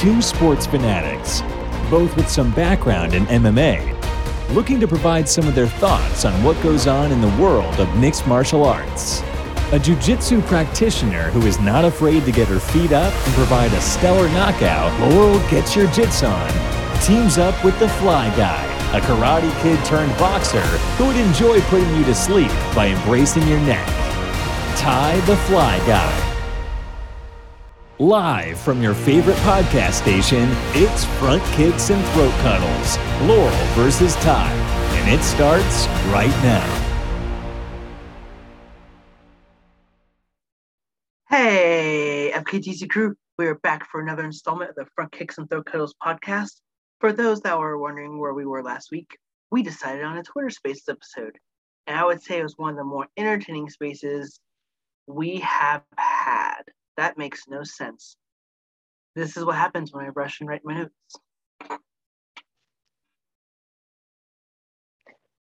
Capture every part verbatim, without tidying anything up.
Two sports fanatics, both with some background in M M A, looking to provide some of their thoughts on what goes on in the world of mixed martial arts. A jiu-jitsu practitioner who is not afraid to get her feet up and provide a stellar knockout, Laurel Gets Your Jits On, teams up with the Fly Guy, a karate kid turned boxer who would enjoy putting you to sleep by embracing your neck. Ty the Fly Guy. Live from your favorite podcast station, it's Front Kicks and Throat Cuddles, Laurel versus Ty, and it starts right now. Hey, F K T C crew, we're back for another installment of the Front Kicks and Throat Cuddles podcast. For those that were wondering where we were last week, we decided on a Twitter Spaces episode, and I would say it was one of the more entertaining spaces we have had. That makes no sense. This is what happens when I rush and write my notes.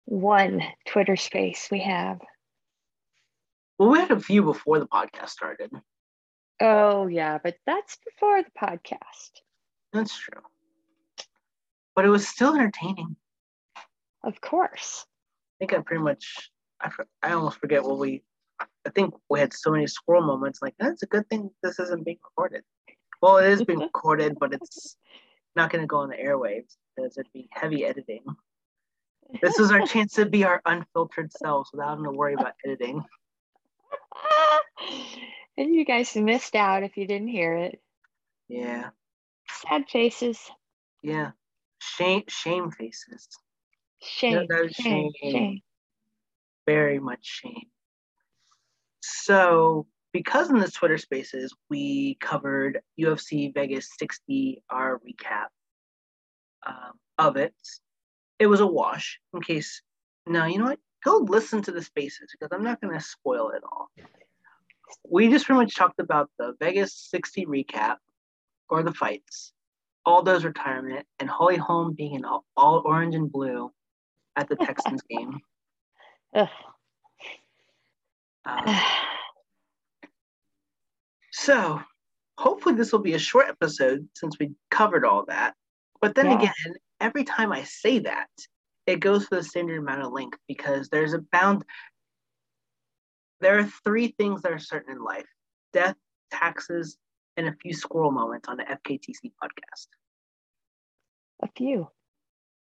One Twitter space we have. Well, we had a few before the podcast started. Oh, yeah, but that's before the podcast. That's true. But it was still entertaining. Of course. I think I pretty much, I, I almost forget what we, I think we had so many squirrel moments. Like, that's a good thing this isn't being recorded. Well, it is being recorded, but it's not going to go on the airwaves because it'd be heavy editing. This is our chance to be our unfiltered selves without having to worry about editing. And you guys missed out if you didn't hear it. Yeah. Sad faces. Yeah. Shame shame faces. Shame. No, no shame. Shame. Shame. Very much shame. So because in the Twitter spaces, we covered U F C Vegas sixty, our recap um, of it. It was a wash in case. No, you know what? Go listen to the spaces because I'm not going to spoil it all. We just pretty much talked about the Vegas sixty recap or the fights, Aldo's retirement, and Holly Holm being in all, all orange and blue at the Texans game. Ugh. Um, so hopefully this will be a short episode since we covered all that. But then yeah. again, every time I say that, it goes for the standard amount of length because there's a bound. There are three things that are certain in life: death, taxes, and a few squirrel moments on the F K T C podcast. A few,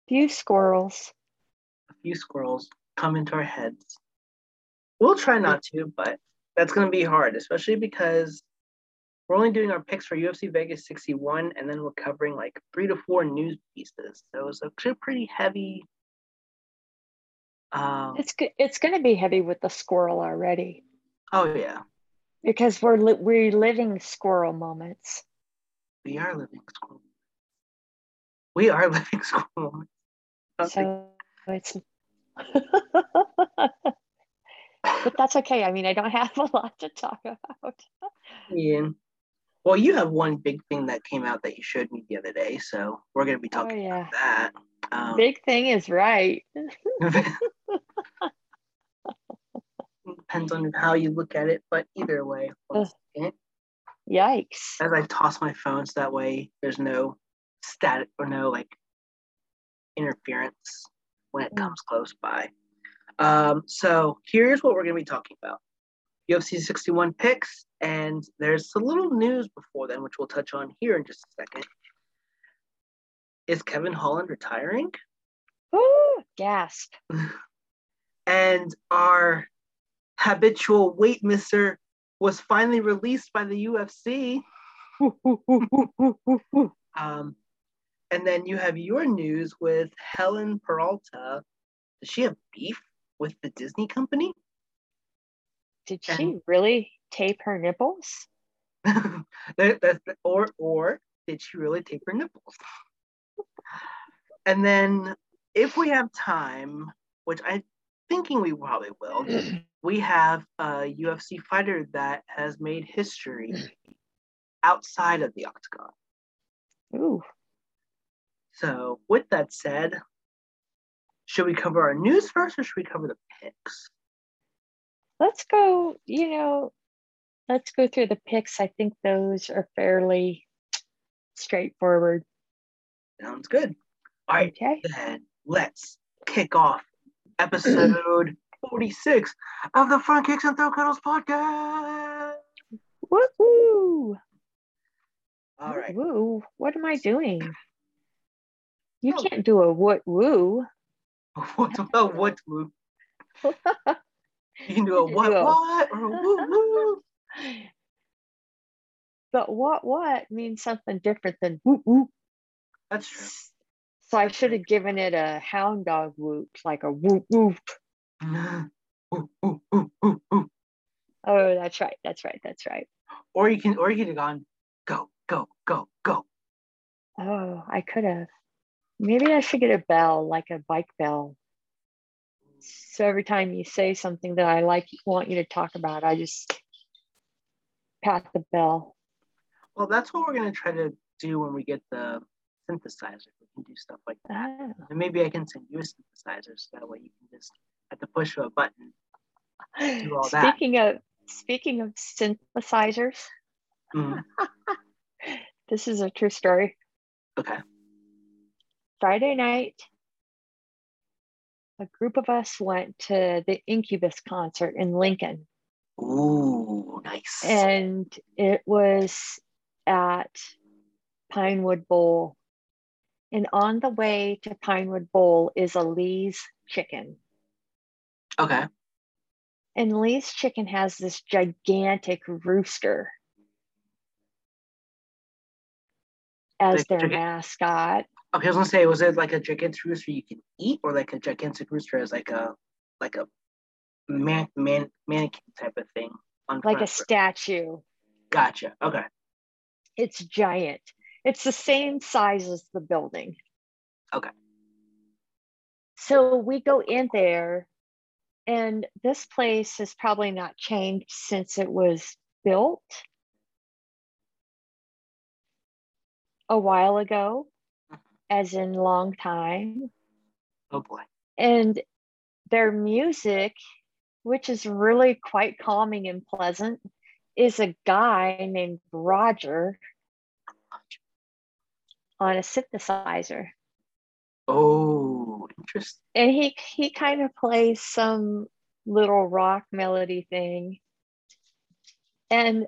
few squirrels. A few squirrels come into our heads. We'll try not to, but that's going to be hard, especially because we're only doing our picks for U F C Vegas sixty-one, and then we're covering like three to four news pieces. So it was actually pretty heavy. Um, it's it's going to be heavy with the squirrel already. Oh yeah, because we're li- we're living squirrel moments. We are living squirrel. We are living squirrel moments. So it's, but that's okay. I mean, I don't have a lot to talk about. Yeah. Well, you have one big thing that came out that you showed me the other day, so we're going to be talking oh, yeah. about that. Um, big thing is right. Depends on how you look at it, but either way. One second. Yikes. As I toss my phone, so that way there's no static or no like interference when it comes close by. Um, so here's what we're going to be talking about. U F C sixty-one picks, and there's a little news before then, which we'll touch on here in just a second. Is Kevin Holland retiring? Ooh, gasp. And our habitual weight mister was finally released by the U F C. um, and then you have your news with Helen Peralta. Does she have beef with the Disney company? Did she and, really tape her nipples? that, that, or, or did she really tape her nipples? And then if we have time, which I'm thinking we probably will, we have a U F C fighter that has made history outside of the octagon. Ooh. So with that said, should we cover our news first or should we cover the picks? Let's go, you know, let's go through the picks. I think those are fairly straightforward. Sounds good. All right, okay. Then let's kick off episode forty-six of the Front Kicks and Throw Cuddles podcast. Woohoo! All right. Woo! What am I doing? You oh. can't do a what woo. What a what woo? You can do a what what or a woo woo. But what what means something different than woo woo. That's true. So I should have given it a hound dog whoop, like a whoop whoop. Ooh, ooh, ooh, ooh, ooh. Oh, that's right, that's right, that's right. Or you can, or you could have gone, go, go, go, go. Oh, I could have. Maybe I should get a bell, like a bike bell. So every time you say something that I like, want you to talk about, I just pat the bell. Well, that's what we're gonna try to do when we get the synthesizer. We can do stuff like that. Oh. And maybe I can send you a synthesizer so that way you can just at the push of a button do all that. Speaking of speaking of synthesizers, mm. This is a true story. Okay. Friday night, a group of us went to the Incubus concert in Lincoln. Ooh, nice. And it was at Pinewood Bowl. And on the way to Pinewood Bowl is a Lee's Chicken. Okay. And Lee's Chicken has this gigantic rooster as their mascot. Okay, I was gonna say, was it like a gigantic rooster you can eat, or like a gigantic rooster as like a like a man, man mannequin type of thing? On like a statue. Gotcha. Okay. It's giant. It's the same size as the building. Okay. So we go in there, and this place has probably not changed since it was built a while ago, as in long time. Oh boy. And their music, which is really quite calming and pleasant, is a guy named Roger on a synthesizer. Oh, interesting. And he he kind of plays some little rock melody thing. And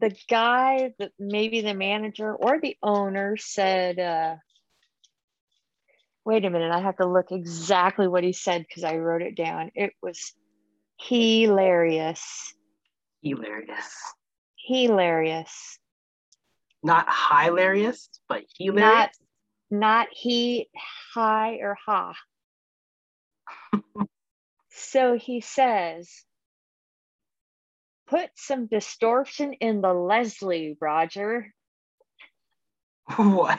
the guy, that maybe the manager or the owner said, uh, wait a minute, I have to look exactly what he said because I wrote it down. It was hilarious. Hilarious. Hilarious. Not hilarious, but hilarious. Not, not he, hi, or ha. So he says, put some distortion in the Leslie, Roger. What?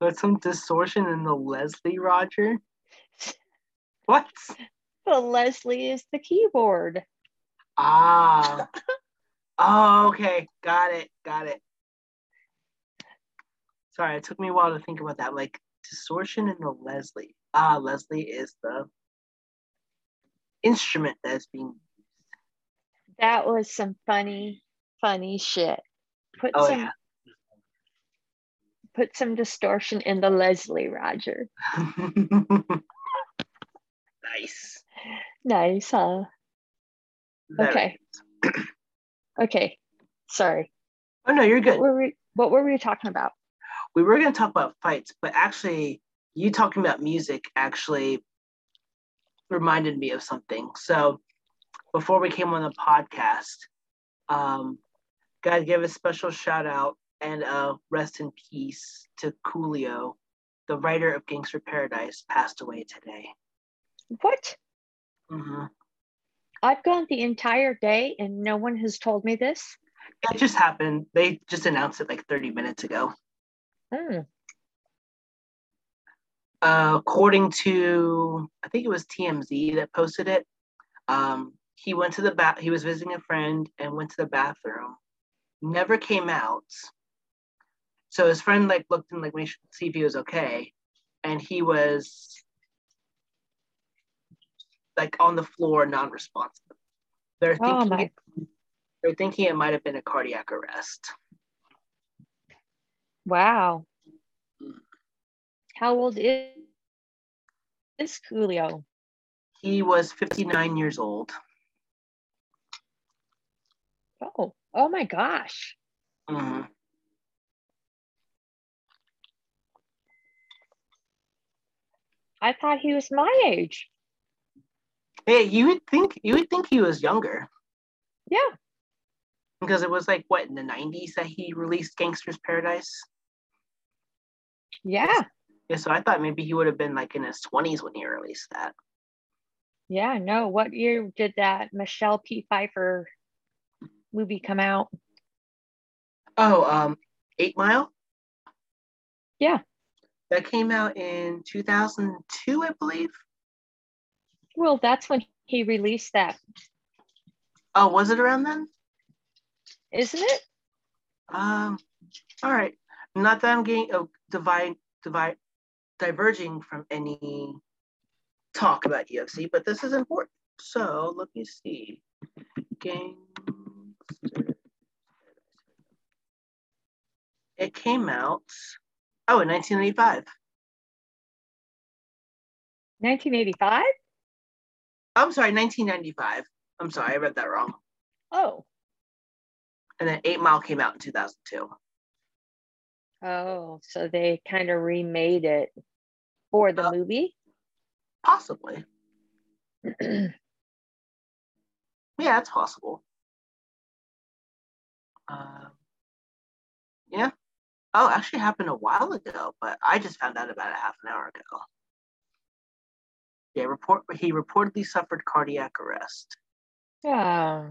Put some distortion in the Leslie, Roger? What? The Leslie is the keyboard. Ah. Oh, okay. Got it. Got it. Sorry, it took me a while to think about that. Like, distortion in the Leslie. Ah, Leslie is the instrument that's being used. That was some funny, funny shit. Put oh, some, yeah. Put some distortion in the Leslie, Roger. Nice. Nice, huh? That okay. Okay, sorry. Oh, no, you're good. What were we, what were we talking about? We were going to talk about fights, but actually, you talking about music actually reminded me of something. So before we came on the podcast, um, gotta give a special shout out and uh, rest in peace to Coolio, the writer of Gangster's Paradise, passed away today. What? Mm-hmm. I've gone the entire day and no one has told me this. It just happened. They just announced it like thirty minutes ago. Mm. Uh, according to, I think it was T M Z that posted it. Um, he went to the bath. He was visiting a friend and went to the bathroom. Never came out. So his friend like looked and like we should see if he was okay, and he was like on the floor, non-responsive. They're thinking, oh my. They're thinking it might have been a cardiac arrest. Wow. How old is this Julio? He was fifty-nine years old. Oh, oh my gosh. Mm-hmm. I thought he was my age. Hey, you would think you would think he was younger. Yeah. Because it was like what, in the nineties that he released Gangster's Paradise? Yeah. Yeah, so I thought maybe he would have been like in his twenties when he released that. Yeah, no. What year did that Michelle P. Pfeiffer movie come out? Oh, um, Eight Mile? Yeah. That came out in two thousand two, I believe. Well, that's when he released that. Oh, was it around then? Isn't it? Um, all right. Not that I'm getting a divide, divide, diverging from any talk about U F C, but this is important. So let me see. Gangster. It came out. Oh, in nineteen eighty-five. nineteen eighty-five? I'm sorry, nineteen ninety-five. I'm sorry, I read that wrong. Oh. And then Eight Mile came out in two thousand two. Oh, so they kind of remade it for the uh, movie? Possibly. Yeah, it's possible. Uh, yeah. Oh, it actually happened a while ago, but I just found out about it half an hour ago. Yeah, report. He reportedly suffered cardiac arrest. Yeah.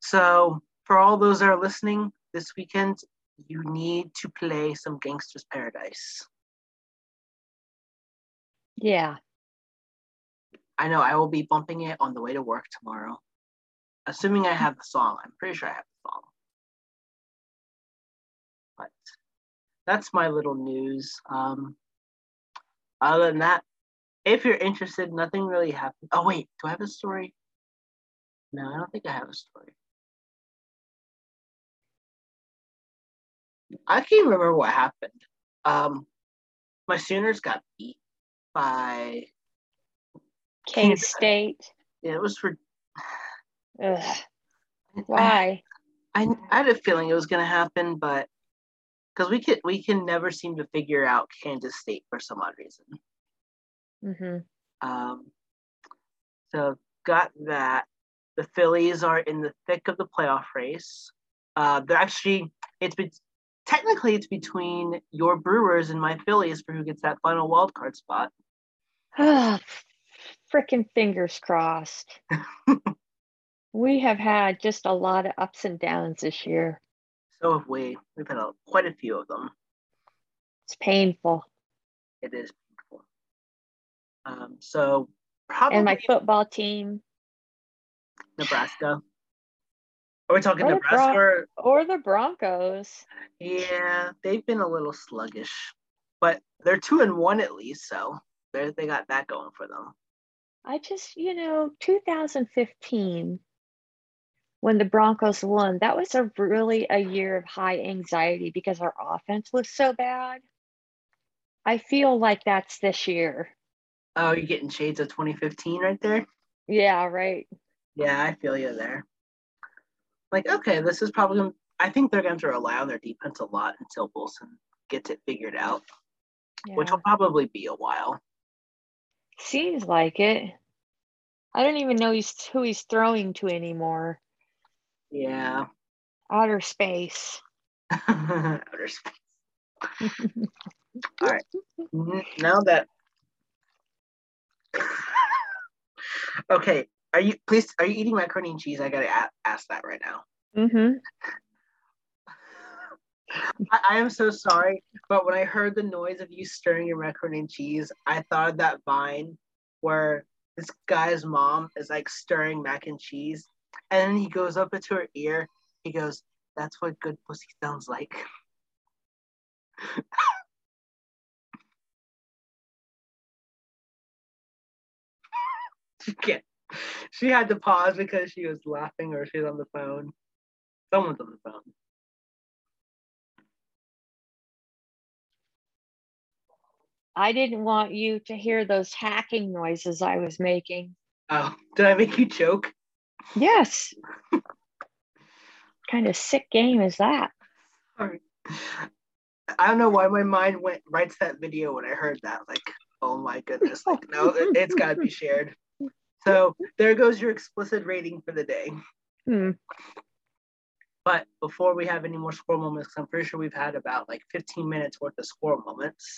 So, for all those that are listening this weekend, you need to play some Gangster's Paradise. Yeah. I know. I will be bumping it on the way to work tomorrow, assuming I have the song. I'm pretty sure I have the song. But that's my little news. Um, other than that, if you're interested, nothing really happened. Oh, wait, do I have a story? No, I don't think I have a story. I can't remember what happened. Um, my Sooners got beat by K-State. Yeah, it was for... Ugh. Why? I, I, I had a feeling it was going to happen, but because we could, we can never seem to figure out Kansas State for some odd reason. Mm-hmm. Um, so got that. The Phillies are in the thick of the playoff race. Uh, they're actually it's been, technically it's between your Brewers and my Phillies for who gets that final wild card spot. Oh, frickin' fingers crossed. We have had just a lot of ups and downs this year. So have we. We've had a, quite a few of them. It's painful. It is painful. Um, so probably... And my football team. Nebraska. Are we talking or Nebraska? Bron- or the Broncos. Yeah, they've been a little sluggish. But they're two and one at least, so they they got that going for them. I just, you know, two thousand fifteen... when the Broncos won, that was a really a year of high anxiety because our offense was so bad. I feel like that's this year. Oh, you're getting shades of twenty fifteen right there? Yeah, right. Yeah, I feel you there. Like, okay, this is probably gonna, I think they're going to rely on their defense a lot until Wilson gets it figured out, yeah. Which will probably be a while. Seems like it. I don't even know he's, who he's throwing to anymore. Yeah. Outer space. Outer space. All right. Now that. Okay. Are you please? Are you eating macaroni and cheese? I gotta a- ask that right now. Mm-hmm. I-, I am so sorry, but when I heard the noise of you stirring your macaroni and cheese, I thought of that vine where this guy's mom is like stirring mac and cheese. And then he goes up into her ear. He goes, "That's what good pussy sounds like." You can't. She had to pause because she was laughing or she's on the phone. Someone's on the phone. I didn't want you to hear those hacking noises I was making. Oh, did I make you choke? Yes. What kind of sick game is that? Sorry. I don't know why my mind went right to that video when I heard that. Like, oh my goodness. Like, no, it, it's got to be shared. So there goes your explicit rating for the day. Hmm. But before we have any more squirrel moments, I'm pretty sure we've had about like fifteen minutes worth of squirrel moments.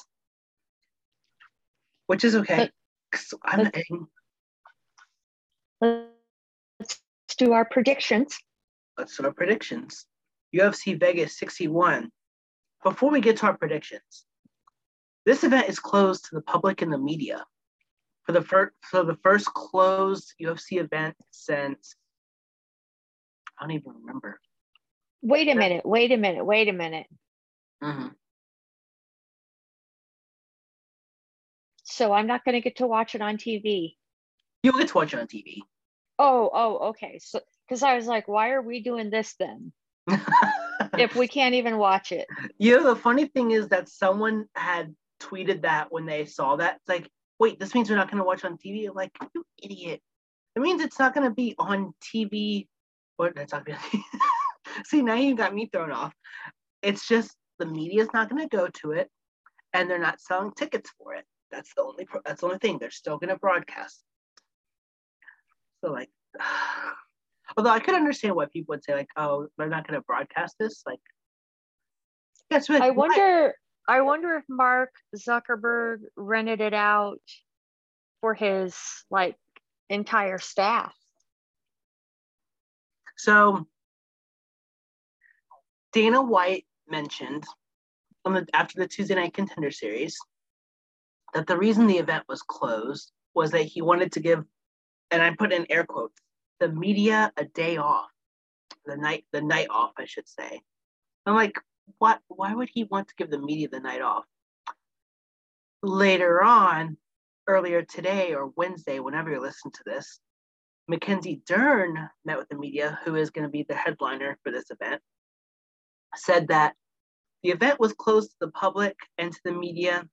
Which is okay. Let's, I'm let's, let's do our predictions. Let's do our predictions. U F C Vegas sixty-one. Before we get to our predictions, this event is closed to the public and the media for the first for the first closed U F C event since I don't even remember. Wait a yeah. minute! Wait a minute! Wait a minute! Mm-hmm. So I'm not going to get to watch it on T V. You'll get to watch it on T V. Oh, oh, okay. So, because I was like, why are we doing this then? If we can't even watch it. You know, the funny thing is that someone had tweeted that when they saw that. It's like, wait, this means we're not going to watch on T V? I'm like, you idiot. It means it's not going to be on T V. Or that's not going to be on T V. See, now you got me thrown off. It's just the media's not going to go to it, and they're not selling tickets for it. That's the only pro- that's the only thing. They're still going to broadcast. So, like, although I could understand why people would say, like, oh, they're not going to broadcast this. Like, yes, I wonder, I wonder if Mark Zuckerberg rented it out for his, like, entire staff. So, Dana White mentioned on the, after the Tuesday Night Contender Series that the reason the event was closed was that he wanted to give, and I put in air quotes, the media a day off, the night the night off, I should say. I'm like, what? Why would he want to give the media the night off? Later on, earlier today or Wednesday, whenever you listen to this, Mackenzie Dern met with the media, who is going to be the headliner for this event, said that the event was closed to the public and to the media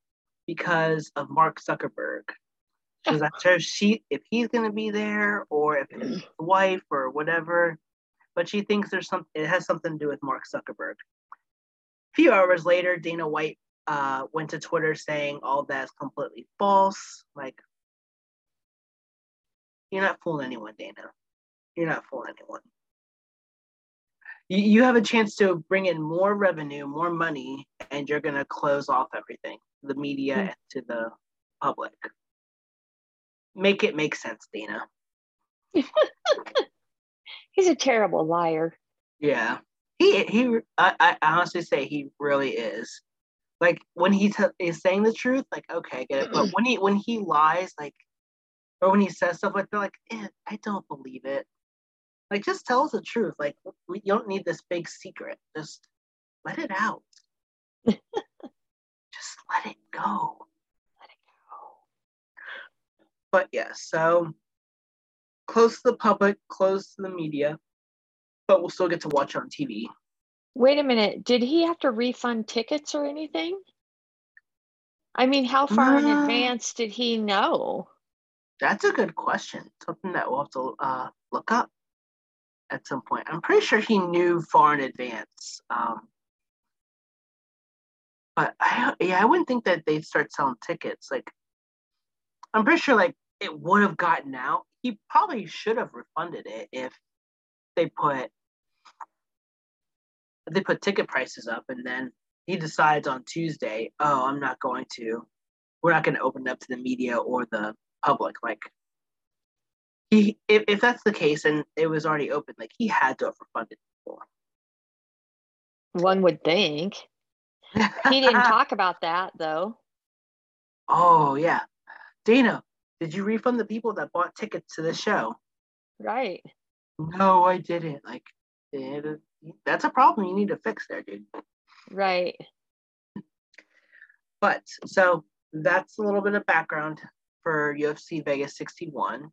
because of Mark Zuckerberg. She's not sure if, she, if he's going to be there or if his wife or whatever, but she thinks there's some, it has something to do with Mark Zuckerberg. A few hours later, Dana White uh, went to Twitter saying all that's completely false. Like, you're not fooling anyone, Dana. You're not fooling anyone. You, you have a chance to bring in more revenue, more money, and you're going to close off everything, the media and to the public. Make it make sense, Dana. He's a terrible liar. Yeah, he he. I, I honestly say he really is. Like when he t- is saying the truth, like okay, I get it. But when he when he lies, like, or when he says stuff like, they're like, eh, I don't believe it. Like, just tell us the truth. Like, we, you don't need this big secret. Just let it out. Just let it go. But yeah, so close to the public, close to the media, but we'll still get to watch on T V. Wait a minute. Did he have to refund tickets or anything? I mean, how far uh, in advance did he know? That's a good question. Something that we'll have to uh, look up at some point. I'm pretty sure he knew far in advance. Um, but I, yeah, I wouldn't think that they'd start selling tickets. Like, I'm pretty sure, like, it would have gotten out. He probably should have refunded it if they put if they put ticket prices up, and then he decides on Tuesday, oh, I'm not going to, we're not going to open it up to the media or the public. Like, he, if, if that's the case and it was already open, like, he had to have refunded it before. One would think. He didn't talk about that, though. Oh, yeah. Dana, did you refund the people that bought tickets to the show? Right. No, I didn't. Like, that's a problem you need to fix there, dude. Right. But, so, that's a little bit of background for U F C Vegas sixty-one.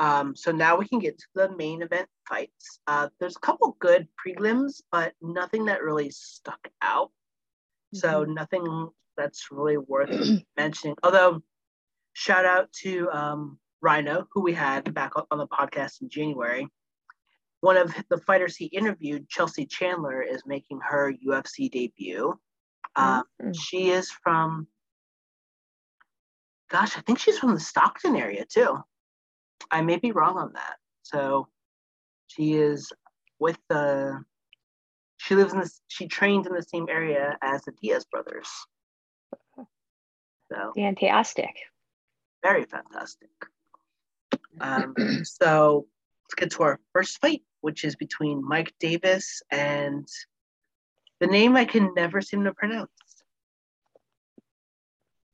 Um, so now we can get to the main event fights. Uh, there's a couple good prelims, but nothing that really stuck out. Mm-hmm. So nothing that's really worth mentioning. Although, shout out to um, Rhino, who we had back on the podcast in January. One of the fighters he interviewed, Chelsea Chandler, is making her U F C debut. Um, mm-hmm. She is from, gosh, I think she's from the Stockton area too. I may be wrong on that. So she is with the, she lives in this, she trained in the same area as the Diaz brothers. So fantastic. Very fantastic. Um, so let's get to our first fight, which is between Mike Davis and the name I can never seem to pronounce.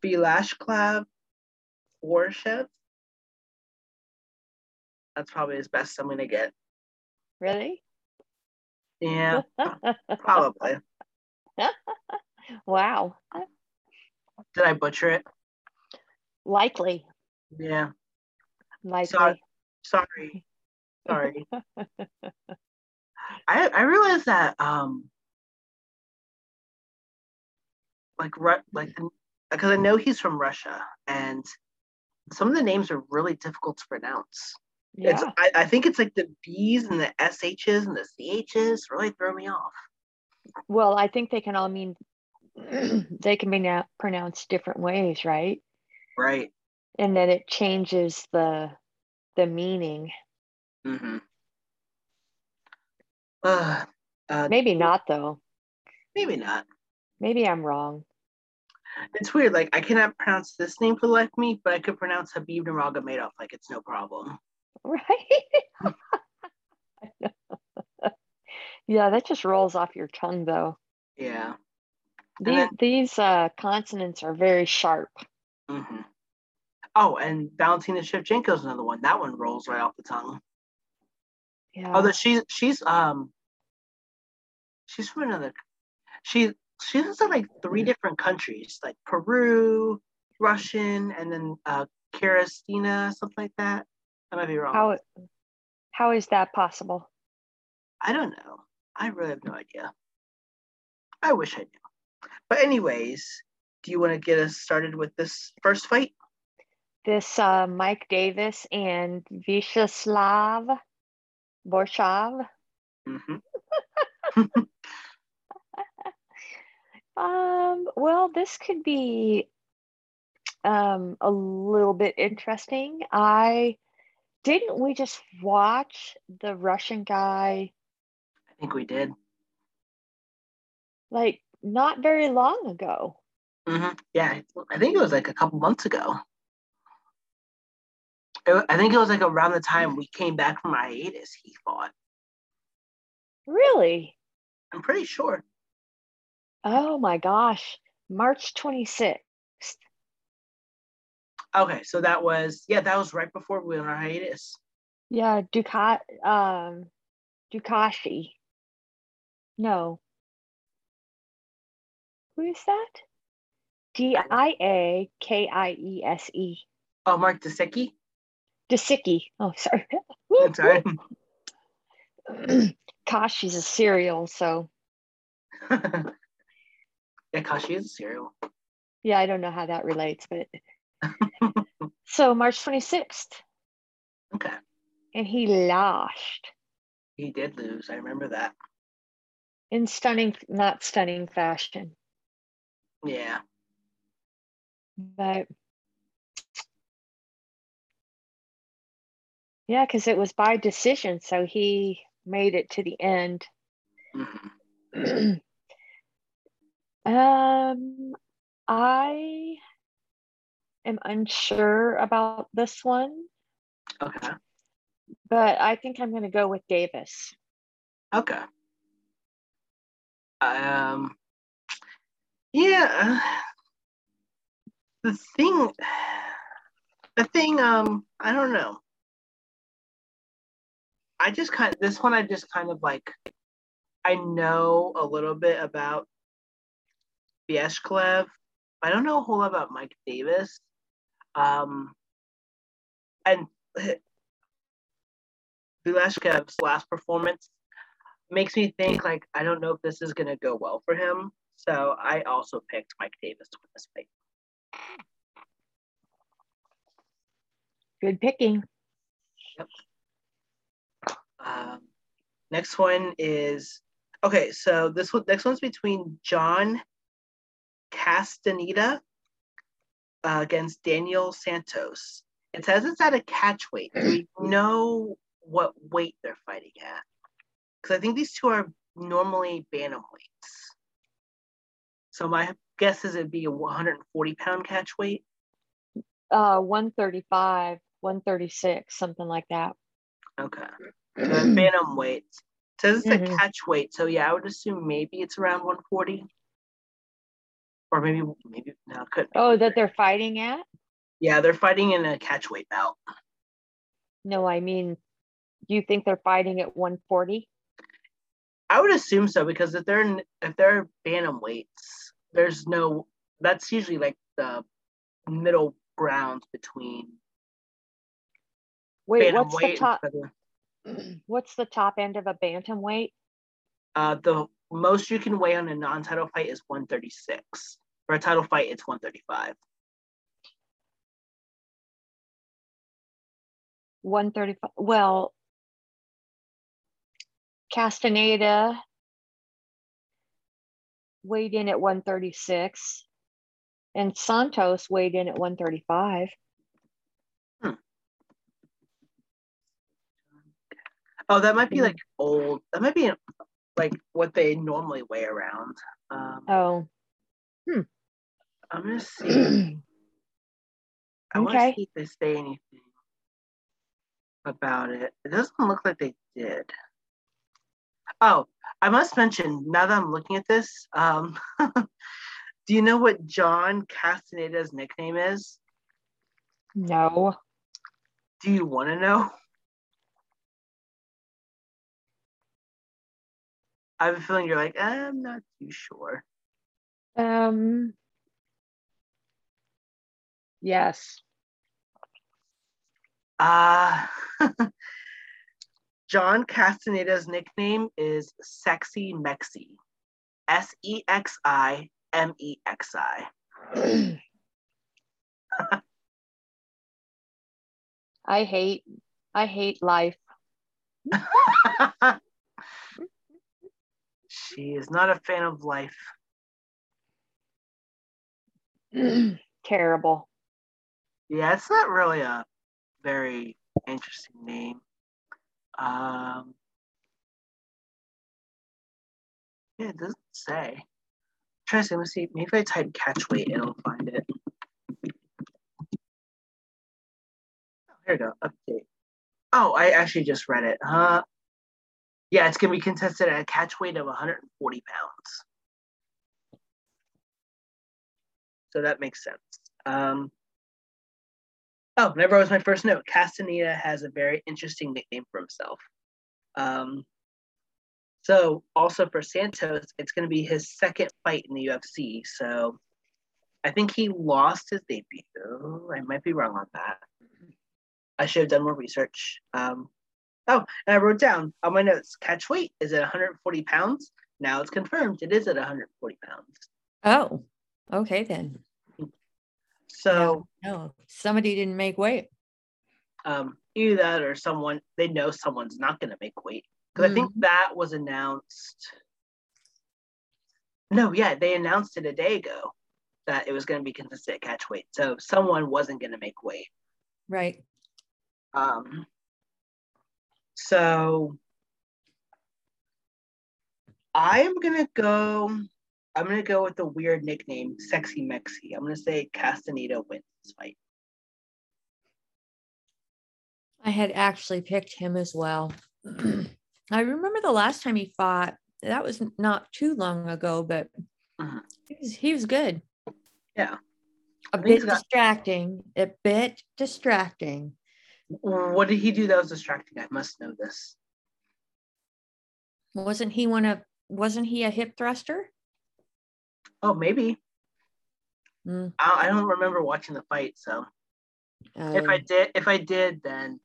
Viacheslav Borshchev. That's probably as best I'm going to get. Really? Yeah, probably. Wow. Did I butcher it? Likely. Yeah. Likely. So- sorry. Sorry. I I realized that um like right like because I know he's from Russia and some of the names are really difficult to pronounce. Yeah. It's, I, I think it's like the B's and the S H's and the C H's really throw me off. Well, I think they can all mean they can be now pronounced different ways, right? Right. And then it changes the the meaning. Mm-hmm. Uh, uh, maybe not though. Maybe not. Maybe I'm wrong. It's weird. Like I cannot pronounce this name for the life of me, but I could pronounce Habib Nurmagomedov like it's no problem. Right? Yeah, that just rolls off your tongue though. Yeah. These then, these uh, consonants are very sharp. Mm-hmm. Oh, and Valentina Shevchenko is another one. That one rolls right off the tongue. Yeah. Although she's she's um she's from another she she's in like three different countries, like Peru, Russian, and then uh Karastina, something like that. I might be wrong. How how is that possible? I don't know. I really have no idea. I wish I knew. But anyways, do you want to get us started with this first fight? This uh, Mike Davis and Viacheslav Borshchev. Mm-hmm. um. Well, this could be um a little bit interesting. I didn't we just watch the Russian guy? I think we did. Like not very long ago. Mm-hmm. Yeah, I think it was like a couple months ago. I think it was like around the time we came back from hiatus he fought. Really? I'm pretty sure. Oh my gosh. March twenty-sixth. Okay, so that was, yeah, that was right before we were on our hiatus. Yeah, Duka, um, Dukashi. No. Who is that? D I A K I E S E. Oh, Mark Dusecki? Dusecki. Oh, sorry. I'm sorry. Gosh, she's a cereal, so. Yeah, Kashi is a cereal. Yeah, I don't know how that relates, but. So March twenty-sixth. Okay. And he lost. He did lose. I remember that. In stunning, not stunning fashion. Yeah. But. Yeah, because it was by decision, so he made it to the end. Mm-hmm. um, I am unsure about this one. Okay. But I think I'm going to go with Davis. Okay. Um. Yeah. The thing. The thing. Um. I don't know. I just kind of, this one I just kind of like, I know a little bit about Viacheslav. I don't know a whole lot about Mike Davis. Um, and Vilashkev's last performance makes me think, like, I don't know if this is going to go well for him. So I also picked Mike Davis to win this fight. Good picking. Yep. Um, next one is, okay, so this one, next one's between John Castaneda uh, against Daniel Santos. It says it's at a catch weight. Do we know what weight they're fighting at? Because I think these two are normally bantamweights. So my guess is it'd be a one hundred forty pound catch weight. Uh, one thirty-five, one thirty-six, something like that. Okay. So bantam weight. It says it's mm-hmm. a catch weight. So yeah, I would assume maybe it's around one forty. Or maybe, maybe, no, it couldn't be. Oh, that they're fighting at? Yeah, they're fighting in a catch weight bout. No, I mean, you think they're fighting at one forty? I would assume so, because if they're if they're bantam weights, there's no, that's usually like the middle ground between. Wait, what's the top? What's the top end of a bantam weight? Uh, the most you can weigh on a non-title fight is one thirty-six. For a title fight, it's one thirty-five. one thirty-five. Well, Castaneda weighed in at one thirty-six, and Santos weighed in at one thirty-five. Hmm. Oh, that might be like old. That might be like what they normally weigh around. Um, oh. Hmm. I'm going to see. I okay. want to see if they say anything about it. It doesn't look like they did. Oh, I must mention, now that I'm looking at this, um, do you know what John Castaneda's nickname is? No. Do you want to know? I have a feeling you're like, I'm not too sure. Um. Yes. Uh, John Castaneda's nickname is Sexy Mexi. S E X I M E X I. I hate, I hate life. She is not a fan of life. Terrible. Yeah, it's not really a very interesting name. Um, yeah, it doesn't say. I'm trying to see, let me see. Maybe if I type catch weight, it'll find it. Oh, here we go. Update. Oh, I actually just read it. Huh? Yeah, it's gonna be contested at a catch weight of one hundred forty pounds. So that makes sense. Um, Oh, never was my first note. Castaneda has a very interesting nickname for himself. Um, so also for Santos, it's going to be his second fight in the U F C. So I think he lost his debut. I might be wrong on that. I should have done more research. Um, oh, and I wrote down on my notes, catch weight is at one hundred forty pounds. Now it's confirmed it is at one hundred forty pounds. Oh, okay then. So no, somebody didn't make weight. Um, either that or someone, they know someone's not going to make weight. Because mm. I think that was announced. No, yeah, they announced it a day ago that it was going to be contested at catch weight. So someone wasn't going to make weight. Right. Um. So I'm going to go... I'm going to go with the weird nickname, Sexy Mexi. I'm going to say Castaneda wins this fight. I had actually picked him as well. I remember the last time he fought. That was not too long ago, but uh-huh. he, was, he was good. Yeah. A bit got- distracting. A bit distracting. What did he do that was distracting? I must know this. Wasn't he one of, wasn't he a hip thruster? Oh, maybe. Mm. I, I don't remember watching the fight, so um, if I did, if I did, then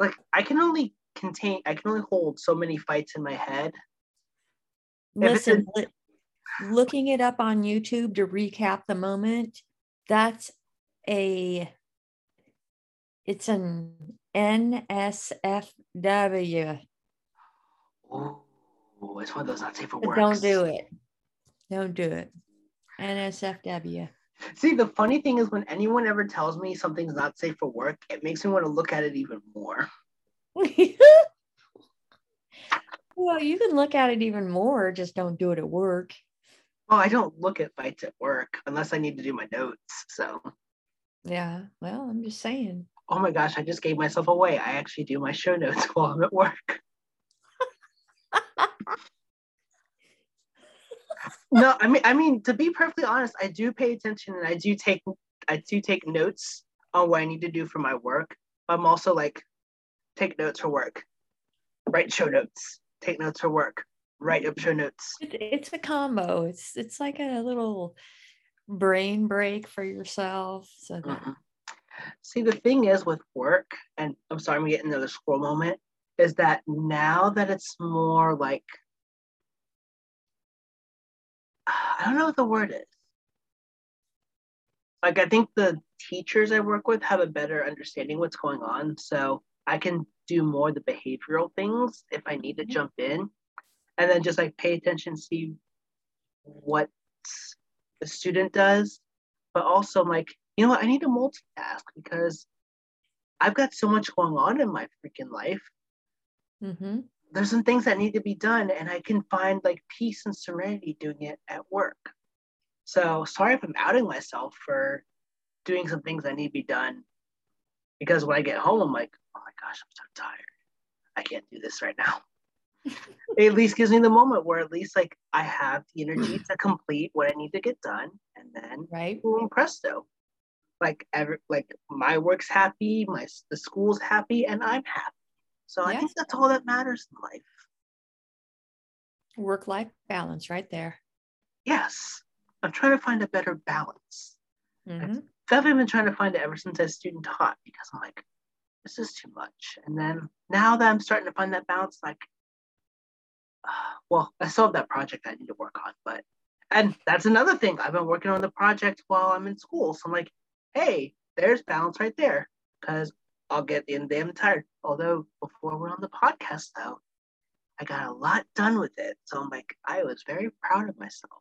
like I can only contain, I can only hold so many fights in my head. Listen, li- looking it up on YouTube to recap the moment, that's a, it's an N S F W. Oh, it's one of those not safe for work. Don't do it. Don't do it. N S F W. See, the funny thing is when anyone ever tells me something's not safe for work, it makes me want to look at it even more. Well, you can look at it even more. Just don't do it at work. Well, I don't look at fights at work unless I need to do my notes. So. Yeah. Well, I'm just saying. Oh my gosh, I just gave myself away. I actually do my show notes while I'm at work. No, I mean, I mean, to be perfectly honest, I do pay attention and I do take, I do take notes on what I need to do for my work. I'm also like, take notes for work, write show notes, take notes for work, write up show notes. It's a combo. It's it's like a little brain break for yourself. So that- mm-hmm. See, the thing is with work, and I'm sorry, I'm getting another squirrel moment, is that now that it's more like, I don't know what the word is. Like, I think the teachers I work with have a better understanding what's going on. So I can do more of the behavioral things if I need to jump in and then just like pay attention, see what the student does. But also I'm like, you know what? I need to multitask because I've got so much going on in my freaking life. Mm-hmm. There's some things that need to be done, and I can find like peace and serenity doing it at work. So sorry if I'm outing myself for doing some things that need to be done, because when I get home, I'm like, oh my gosh, I'm so tired. I can't do this right now. It at least gives me the moment where at least like I have the energy to complete what I need to get done, and then right, boom, presto. Like every, like my work's happy, my the school's happy, and I'm happy. So I yes. think that's all that matters in life. Work-life balance right there. Yes. I'm trying to find a better balance. Mm-hmm. I've definitely been trying to find it ever since I student taught because I'm like, this is too much. And then now that I'm starting to find that balance, like, uh, well, I still have that project I need to work on. But, and that's another thing. I've been working on the project while I'm in school. So I'm like, hey, there's balance right there. Because I'll get the end of the day, I'm tired. Although before we're on the podcast though, I got a lot done with it. So I'm like, I was very proud of myself.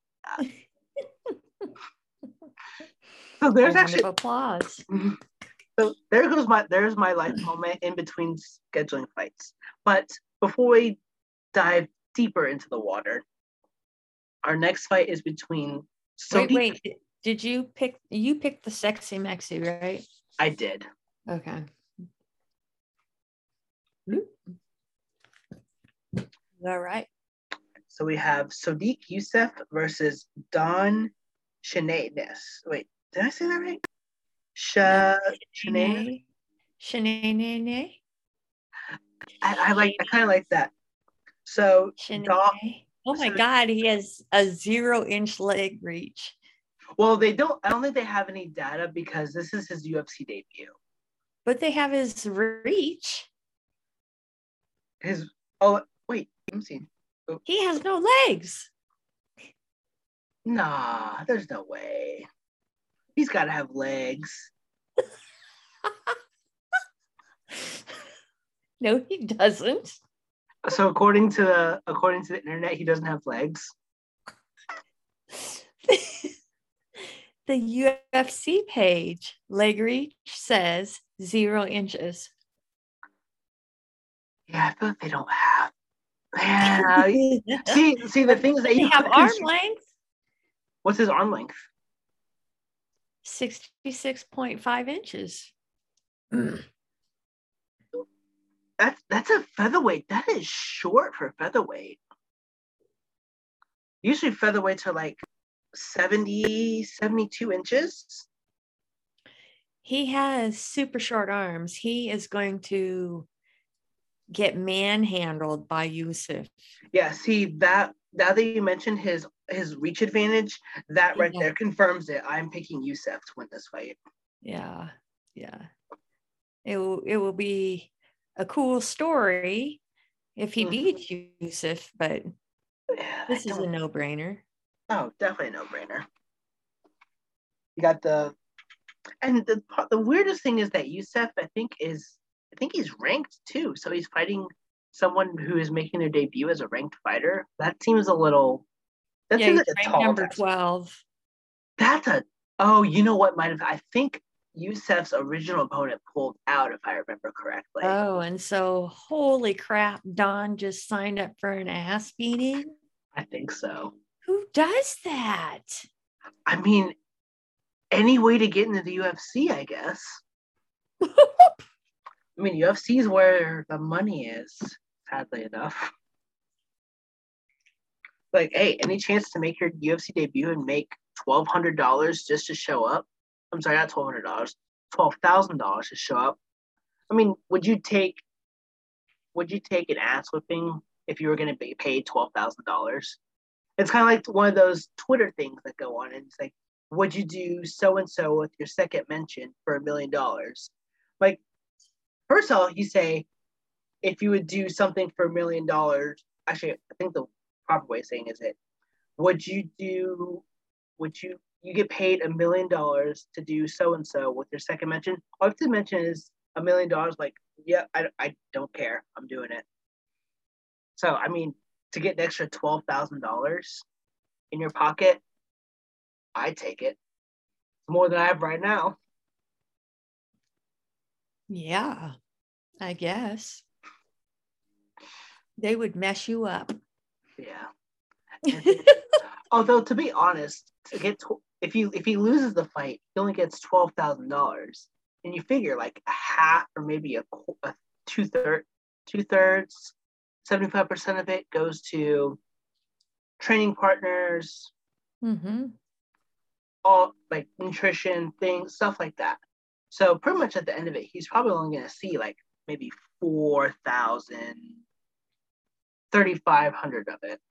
So there's a actually applause. So there goes my there's my life moment in between scheduling fights. But before we dive deeper into the water, our next fight is between Sodiq. Wait, wait, did you pick you picked the sexy Maxi, right? I did. Okay. All right. So we have Sodiq Yusuff versus Don Shanayness. Wait, did I say that right? Sha Shanay. Shanay. I like. I kind of like that. So Don. Oh my God, he has a zero-inch leg reach. Well, they don't. I don't think they have any data because this is his U F C debut. But they have his reach. His oh wait, I'm seeing. Oh. He has no legs. Nah, there's no way. He's got to have legs. No, he doesn't. So according to the according to the internet, he doesn't have legs. The U F C page, leg reach says zero inches. Yeah, I feel like they don't have. Yeah. see, see the things that they you have arm length. What's his arm length? sixty-six point five inches. Mm. That's that's a featherweight. That is short for featherweight. Usually featherweights are like seventy, seventy-two inches. He has super short arms. He is going to get manhandled by Yusuff. Yeah, see that now that you mentioned his his reach advantage, that right yeah. there confirms it. I'm picking Yusuff to win this fight. Yeah, yeah. It will it will be a cool story if he mm-hmm. beats Yusuff, but yeah, this is a no-brainer. Oh, definitely a no-brainer. You got the, and the the weirdest thing is that Yusuff, I think, is, I think he's ranked too. So he's fighting someone who is making their debut as a ranked fighter. That seems a little, that yeah, seems like a tall number twelve. That's a, oh, you know what might have, I think Yusef's original opponent pulled out, if I remember correctly. Oh, and so, holy crap, Don just signed up for an ass beating? I think so. Who does that? I mean, any way to get into the U F C, I guess. I mean, U F C is where the money is, sadly enough. Like, hey, any chance to make your U F C debut and make twelve hundred dollars just to show up? I'm sorry, not twelve hundred dollars, twelve thousand dollars to show up. I mean, would you take would you take an ass whipping if you were going to be paid twelve thousand dollars? It's kind of like one of those Twitter things that go on and it's like, would you do so-and-so with your second mention for a million dollars? Like, first of all, you say, if you would do something for a million dollars, actually, I think the proper way of saying is it, would you do, would you, you get paid a million dollars to do so-and-so with your second mention. All you have to mention is a million dollars, like, yeah, I, I don't care. I'm doing it. So, I mean, to get an extra twelve thousand dollars in your pocket, I take it. More than I have right now. Yeah, I guess. They would mess you up. Yeah. Although, to be honest, to get to, if you if he loses the fight, he only gets twelve thousand dollars. And you figure like a half or maybe a, a two-third, two-thirds, seventy-five percent of it goes to training partners, mm-hmm. all like nutrition things, stuff like that. So pretty much at the end of it, he's probably only going to see like maybe four thousand, thirty-five hundred of it.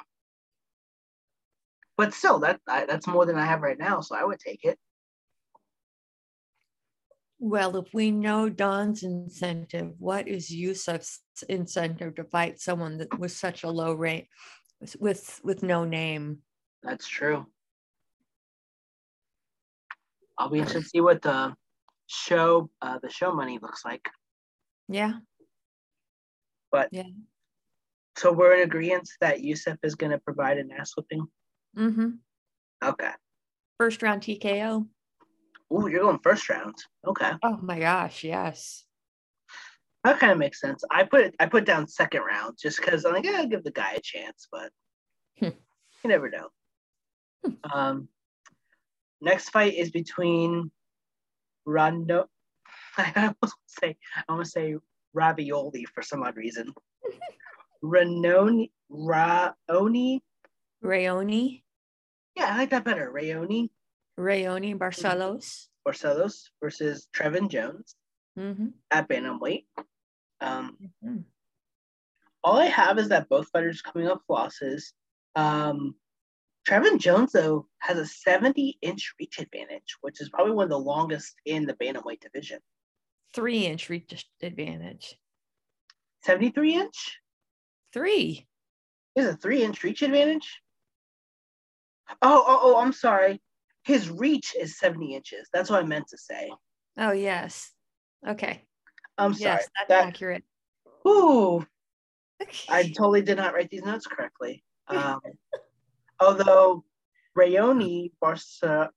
But still, that I, that's more than I have right now, so I would take it. Well, if we know Don's incentive, what is Yusuf's incentive to fight someone that was such a low rate with with no name? That's true. I'll be interested to see what the show uh, the show money looks like. Yeah. But yeah. So we're in agreement that Yusuff is going to provide an ass whipping. Mm-hmm. Okay. First round T K O. Ooh, you're going first round. Okay. Oh my gosh, yes. That kind of makes sense. I put I put down second round just because I'm like, yeah, I'll give the guy a chance, but hmm. you never know. Hmm. Um, next fight is between Rondo. I almost want to say I want to say ravioli for some odd reason. Ranoni Raoni. Rayoni. Yeah, I like that better. Rayoni. Rayoni Barcelos. Barcelos versus Trevin Jones mm-hmm. at bantamweight. Um, mm-hmm. All I have is that both fighters coming off losses. Um, Trevin Jones, though, has a seventy-inch reach advantage, which is probably one of the longest in the bantamweight division. Three-inch reach advantage. seventy-three-inch? Three. Is a three-inch reach advantage? Oh, oh, oh, I'm sorry. His reach is seventy inches. That's what I meant to say. Oh, yes. Okay. I'm sorry. Yes, that's that, accurate. Ooh. Okay. I totally did not write these notes correctly. Um, although Rayoni Barca,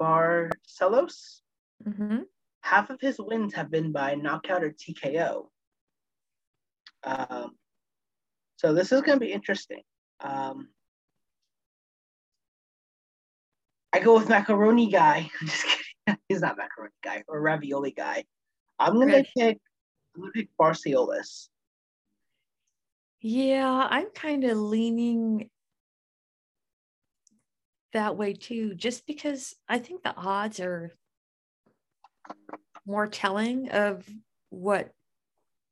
Barcelos, mm-hmm. half of his wins have been by knockout or T K O. Um, so this is going to be interesting. Um, I go with macaroni guy. I'm just kidding. He's not macaroni guy or ravioli guy. I'm gonna Rich. pick. I'm gonna pick Barcelos. Yeah, I'm kind of leaning that way too, just because I think the odds are more telling of what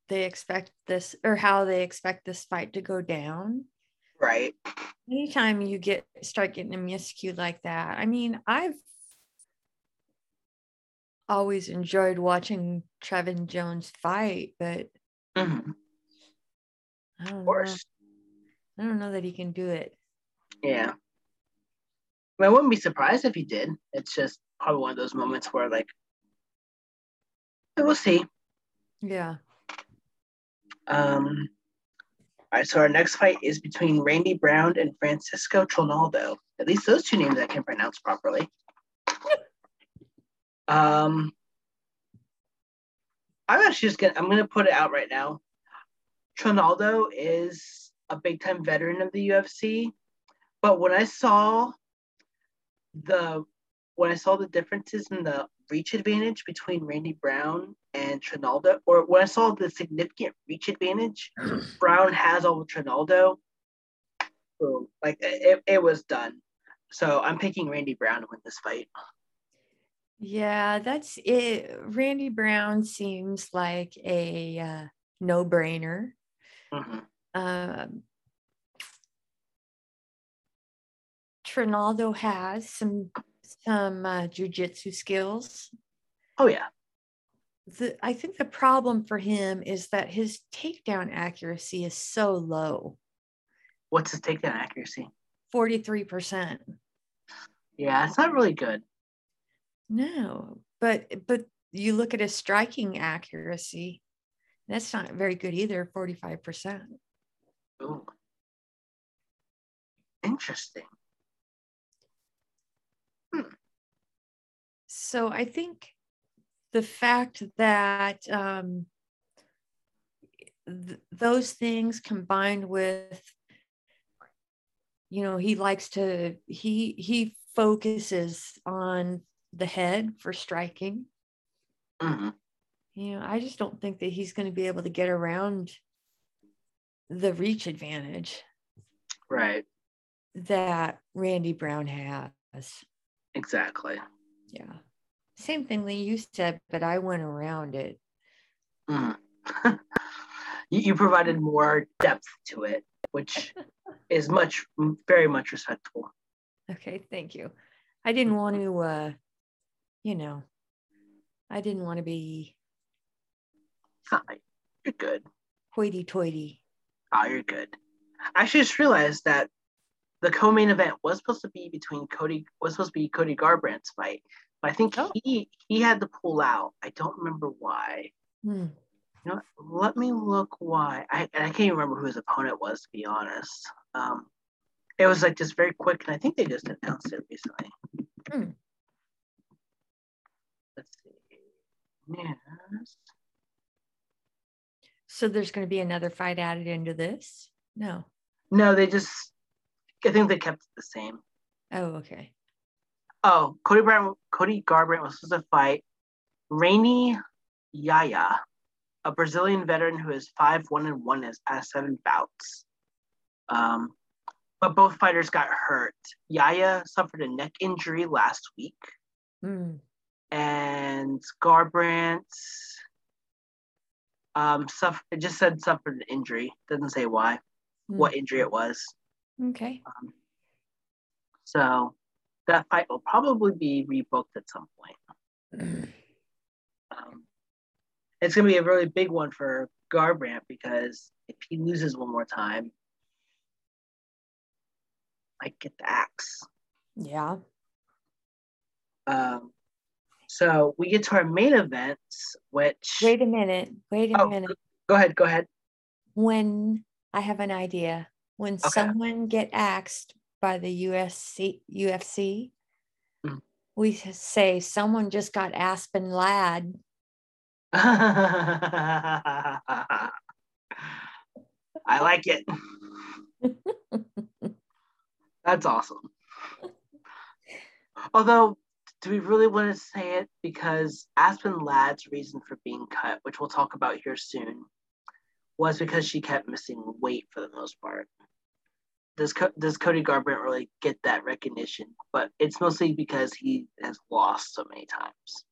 they expect this or how they expect this fight to go down. Right. Anytime you get start getting a miscue like that, I mean, I've always enjoyed watching Trevin Jones fight, but Mm-hmm. I don't of course. Know. I don't know that he can do it. Yeah. I, mean, I wouldn't be surprised if he did. It's just probably one of those moments where, like, we'll see. Yeah. Um. All right, so our next fight is between Randy Brown and Francisco Trinaldo. At least those two names I can pronounce properly. Um, I'm actually just gonna I'm gonna put it out right now. Trinaldo is a big time veteran of the U F C, but when I saw the when I saw the differences in the reach advantage between Randy Brown and Trinaldo, or when I saw the significant reach advantage Brown has over Trinaldo, boom, like it, it was done. So I'm picking Randy Brown to win this fight. Yeah, that's it. Randy Brown seems like a uh, no-brainer. Mm-hmm. Um, Trinaldo has some some uh, jiu-jitsu skills. Oh yeah. The, I think the problem for him is that his takedown accuracy is so low. What's his takedown accuracy? forty-three percent. Yeah, it's not really good. No, but but you look at his striking accuracy, that's not very good either, forty-five percent. Ooh. Interesting. Hmm. So I think the fact that um, th- those things combined with, you know, he likes to, he he focuses on the head for striking. Mm-hmm. You know, I just don't think that he's going to be able to get around the reach advantage, right, that Randy Brown has. Exactly. Yeah. Same thing that you said, but I went around it. Mm. you, you provided more depth to it, which is much, very much respectful. Okay, thank you. I didn't want to uh, you know, I didn't want to be. Hi, you're good. Hoity-toity. Oh, you're good. I actually just realized that the co-main event was supposed to be between Cody, was supposed to be Cody Garbrandt's fight, but I think oh. he he had to pull out. I don't remember why. Hmm. You know, let me look why. I and I can't even remember who his opponent was, to be honest. Um, it was like just very quick, and I think they just announced it recently. Hmm. Let's see. Yes. So there's going to be another fight added into this? No. No, they just, I think they kept it the same. Oh, okay. Oh, Cody Brown, Cody Garbrandt was supposed to fight Rainey Yaya, a Brazilian veteran who is five one and one his past seven bouts. Um, but both fighters got hurt. Yaya suffered a neck injury last week. Mm. And Garbrandt um, suffered, it just said suffered an injury. Doesn't say why, mm. what injury it was. Okay. Um, so that fight will probably be rebooked at some point. um, it's going to be a really big one for Garbrandt because if he loses one more time, I get the axe. Yeah. Um. So we get to our main events, which... Wait a minute. Wait a oh, minute. Go ahead. Go ahead. When I have an idea. When okay. someone get axed by the U F C, U F C mm. we say someone just got Aspen Ladd. I like it. That's awesome. Although, do we really want to say it? Because Aspen Ladd's reason for being cut, which we'll talk about here soon, was because she kept missing weight for the most part. Does Co- does Cody Garbrandt really get that recognition? But it's mostly because he has lost so many times.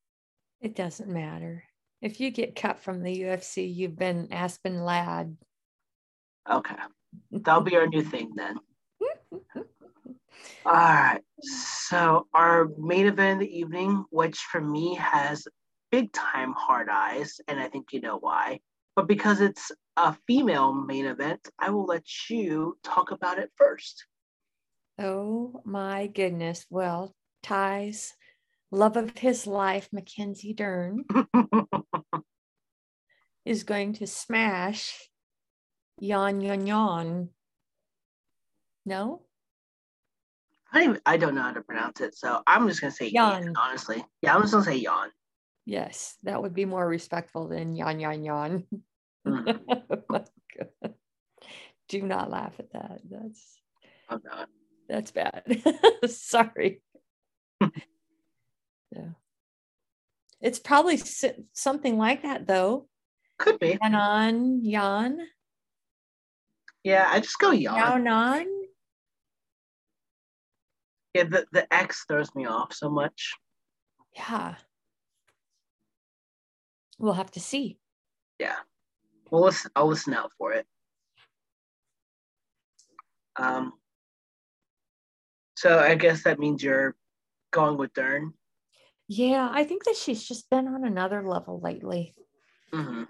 It doesn't matter. If you get cut from the U F C, you've been Aspen Ladd. Okay. That'll be our new thing then. All right. So our main event of the evening, which for me has big time hard eyes, and I think you know why. but because it's a female main event, I will let you talk about it first. Oh my goodness. Well, Ty's love of his life, Mackenzie Dern, is going to smash Yan Yan Yan. No? I, I don't know how to pronounce it, so I'm just going to say Yan. Yan, honestly. Yeah, I'm just going to say Yan. Yes, that would be more respectful than Yan Yan Yan. Mm. Oh my God. Do not laugh at that. That's, I'm not. That's bad. Sorry. Yeah. It's probably something like that, though. Could be. Yanan, Yan. Yeah, I just go Yan. Yanan. Yeah, the, the X throws me off so much. Yeah. We'll have to see. Yeah. Well, listen, I'll listen out for it. Um. So I guess that means you're going with Dern. Yeah, I think that she's just been on another level lately. Mm-hmm.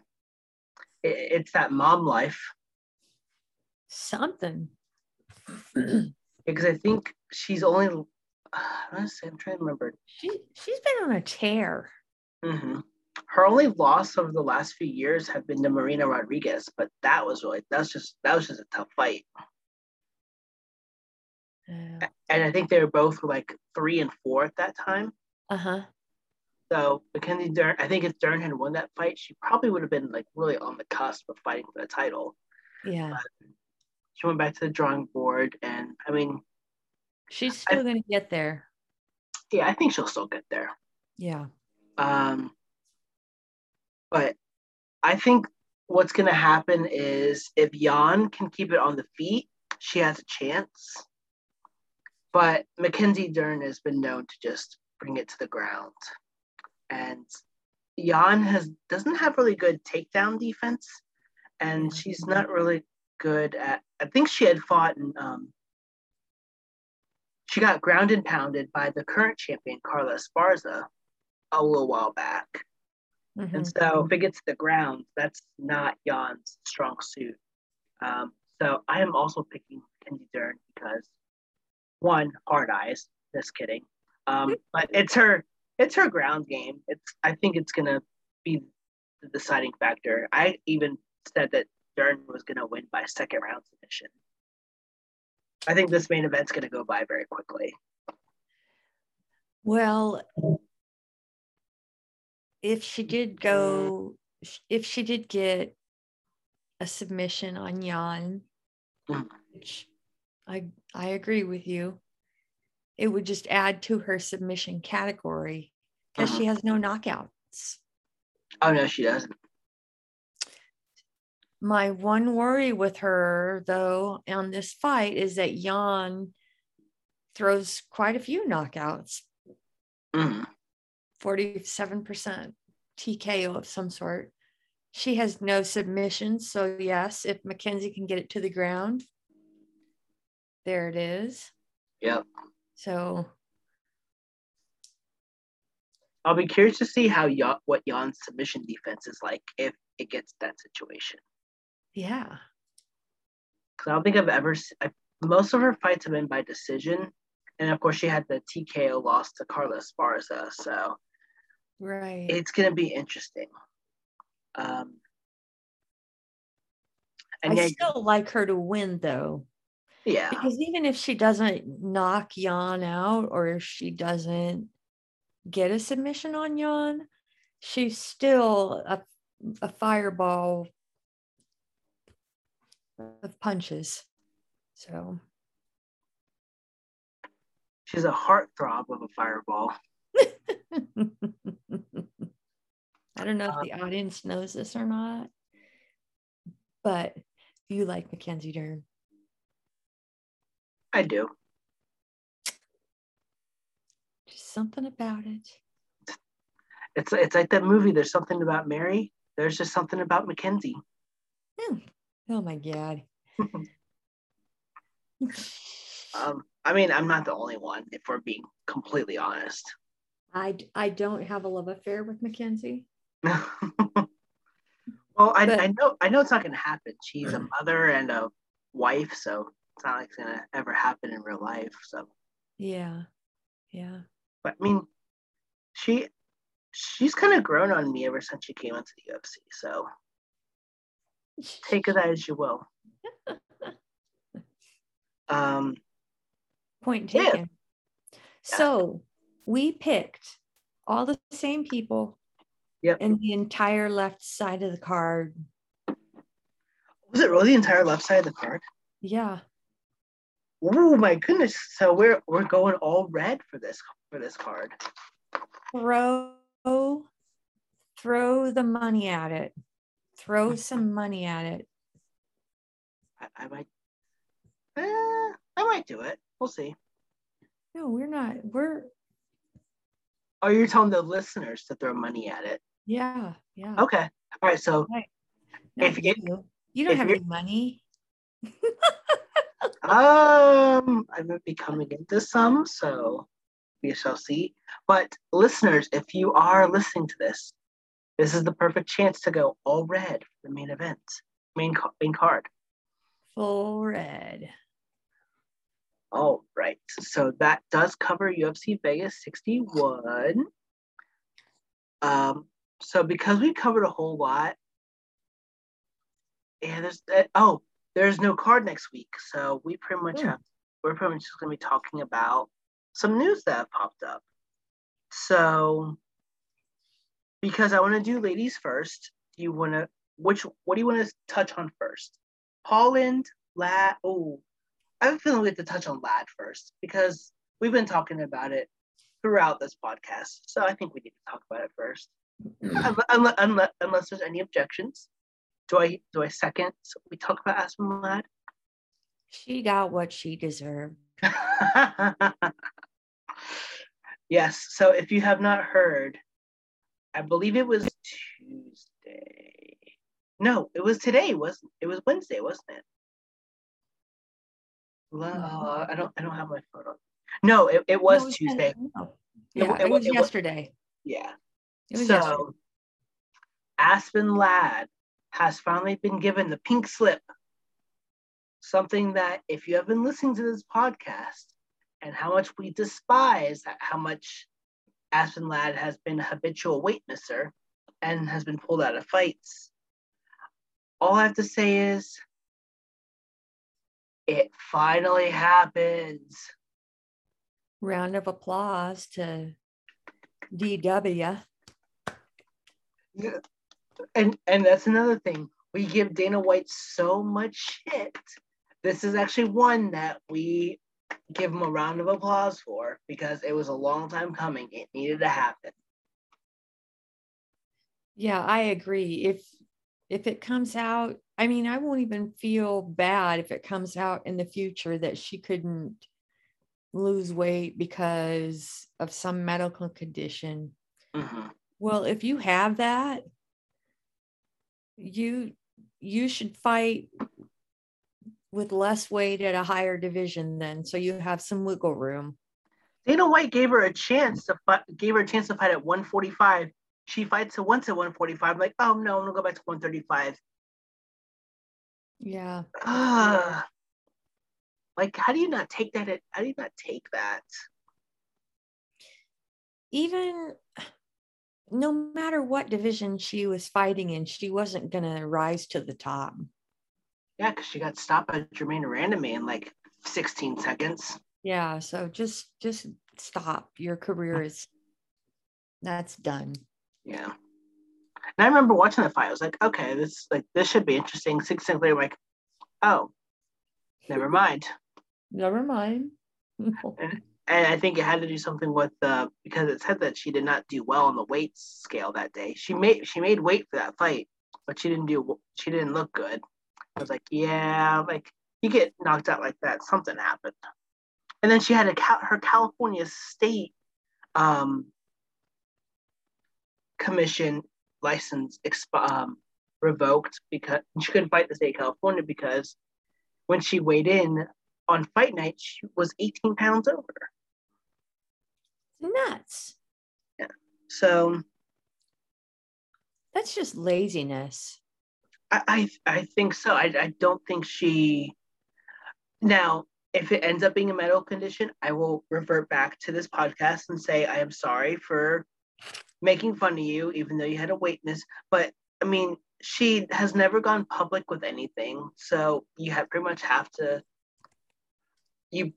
It, it's that mom life. Something. Because I think she's only, I don't say, I'm trying to remember. She, she's been on a tear. Mm-hmm. Her only loss over the last few years have been to Marina Rodriguez, but that was really, that's just, that was just a tough fight. Uh, and I think they were both like three and four at that time. Uh-huh. So Mackenzie Dern, I think if Dern had won that fight, she probably would have been like really on the cusp of fighting for the title. Yeah. But she went back to the drawing board, and I mean, she's still I, gonna get there. Yeah, I think she'll still get there. Yeah. Um, but I think what's gonna happen is if Yan can keep it on the feet, she has a chance. But Mackenzie Dern has been known to just bring it to the ground. And Yan has doesn't have really good takedown defense, and she's not really good at, I think she had fought in, um, she got ground and pounded by the current champion, Carla Esparza, a little while back. Mm-hmm. And so if it gets to the ground, that's not Yan's strong suit. Um, so I am also picking Mackenzie Dern because, one, hard eyes, just kidding. Um, but it's her, it's her ground game. It's, I think it's gonna be the deciding factor. I even said that Dern was gonna win by second round submission. I think this main event's gonna go by very quickly. Well, if she did go, if she did get a submission on Yan, which I I agree with you. It would just add to her submission category because uh-huh. she has no knockouts. Oh, no, she doesn't. My one worry with her, though, on this fight is that Yan throws quite a few knockouts. Mm-hmm. forty-seven percent T K O of some sort. She has no submissions. So, yes, if Mackenzie can get it to the ground, there it is. Yep. So I'll be curious to see how y- what Yan's submission defense is like if it gets that situation. Yeah. Because I don't think I've ever seen, I, most of her fights have been by decision. And of course, she had the T K O loss to Carla Esparza. So right. It's going to be interesting. Um, and I yeah, still like her to win, though. Yeah. Because even if she doesn't knock Yan out or if she doesn't get a submission on Yan, she's still a, a fireball of punches. So she's a heartthrob of a fireball. I don't know um, if the audience knows this or not, but you like Mackenzie Dern. I do. Just something about it. It's it's like that movie. There's something about Mary. There's just something about Mackenzie. Mm. Oh my God. um, I mean, I'm not the only one. If we're being completely honest, I I don't have a love affair with Mackenzie. Well, I, but, I know I know it's not going to happen. She's a mother and a wife, so it's not like it's going to ever happen in real life. So yeah, yeah. But I mean, she she's kind of grown on me ever since she came into the U F C. So take that as you will. um, Point taken. Yeah. So we picked all the same people. Yep. And the entire left side of the card. Was it really the entire left side of the card? Yeah. Oh my goodness! So we're we're going all red for this for this card. Throw, throw the money at it. Throw some money at it. I, I might. Uh, I might do it. We'll see. No, we're not. We're. Oh, you're telling the listeners to throw money at it. Yeah, yeah. Okay. All right. So, right. No, if you get, you don't have any money. um, I might be coming into some, so we shall see. But listeners, if you are listening to this, this is the perfect chance to go all red for the main event, main main card. Full red. All right, so that does cover U F C Vegas sixty-one. Um, so because we covered a whole lot, and there's uh, oh, there's no card next week, so we pretty much yeah. have we're pretty much just gonna be talking about some news that have popped up. So because I want to do ladies first, do you want to which what do you want to touch on first? Holland, La oh. I have a feeling we have to touch on Ladd first because we've been talking about it throughout this podcast. So I think we need to talk about it first, unless, unless, unless there's any objections. Do I do I second? So we talk about Aspen Ladd. She got what she deserved. Yes. So if you have not heard, I believe it was Tuesday. No, it was today. Wasn't it? It was Wednesday, wasn't it? Uh, I don't. I don't have my phone on. No, it, it was no, Tuesday. No. Yeah, it, it, it was it, yesterday. It, yeah. It was so, yesterday. Aspen Ladd has finally been given the pink slip. Something that, if you have been listening to this podcast, and how much we despise how much Aspen Ladd has been a habitual weight misser, and has been pulled out of fights. All I have to say is. It finally happens. Round of applause to D W. Yeah. And and that's another thing. We give Dana White so much shit. This is actually one that we give him a round of applause for because it was a long time coming. It needed to happen. Yeah, I agree. If if it comes out, I mean, I won't even feel bad if it comes out in the future that she couldn't lose weight because of some medical condition. Mm-hmm. Well, if you have that, you you should fight with less weight at a higher division then, so you have some wiggle room. Dana White gave her a chance to fight, gave her a chance to fight at one forty-five. She fights once at one forty-five. I'm like, oh no, I'm gonna go back to one thirty-five. Yeah. Uh, like, how do you not take that? At, how do you not take that? Even no matter what division she was fighting in, she wasn't going to rise to the top. Yeah, because she got stopped by Jermaine Randomie in like sixteen seconds. Yeah, so just just stop. Your career is, that's done. Yeah. And I remember watching the fight. I was like, okay, this like this should be interesting. Six seconds later, I'm like, oh, never mind. Never mind. and, and I think it had to do something with uh, because it said that she did not do well on the weight scale that day. She made she made weight for that fight, but she didn't do she didn't look good. I was like, yeah, like you get knocked out like that, something happened. And then she had a her California State um, Commission. License exp- um, revoked because she couldn't fight the state of California because when she weighed in on fight night, she was eighteen pounds over. Nuts. Yeah. So. That's just laziness. I I, I think so. I, I don't think she. Now, if it ends up being a medical condition, I will revert back to this podcast and say I am sorry for making fun of you, even though you had a weakness. But I mean, she has never gone public with anything, so you have pretty much have to. You,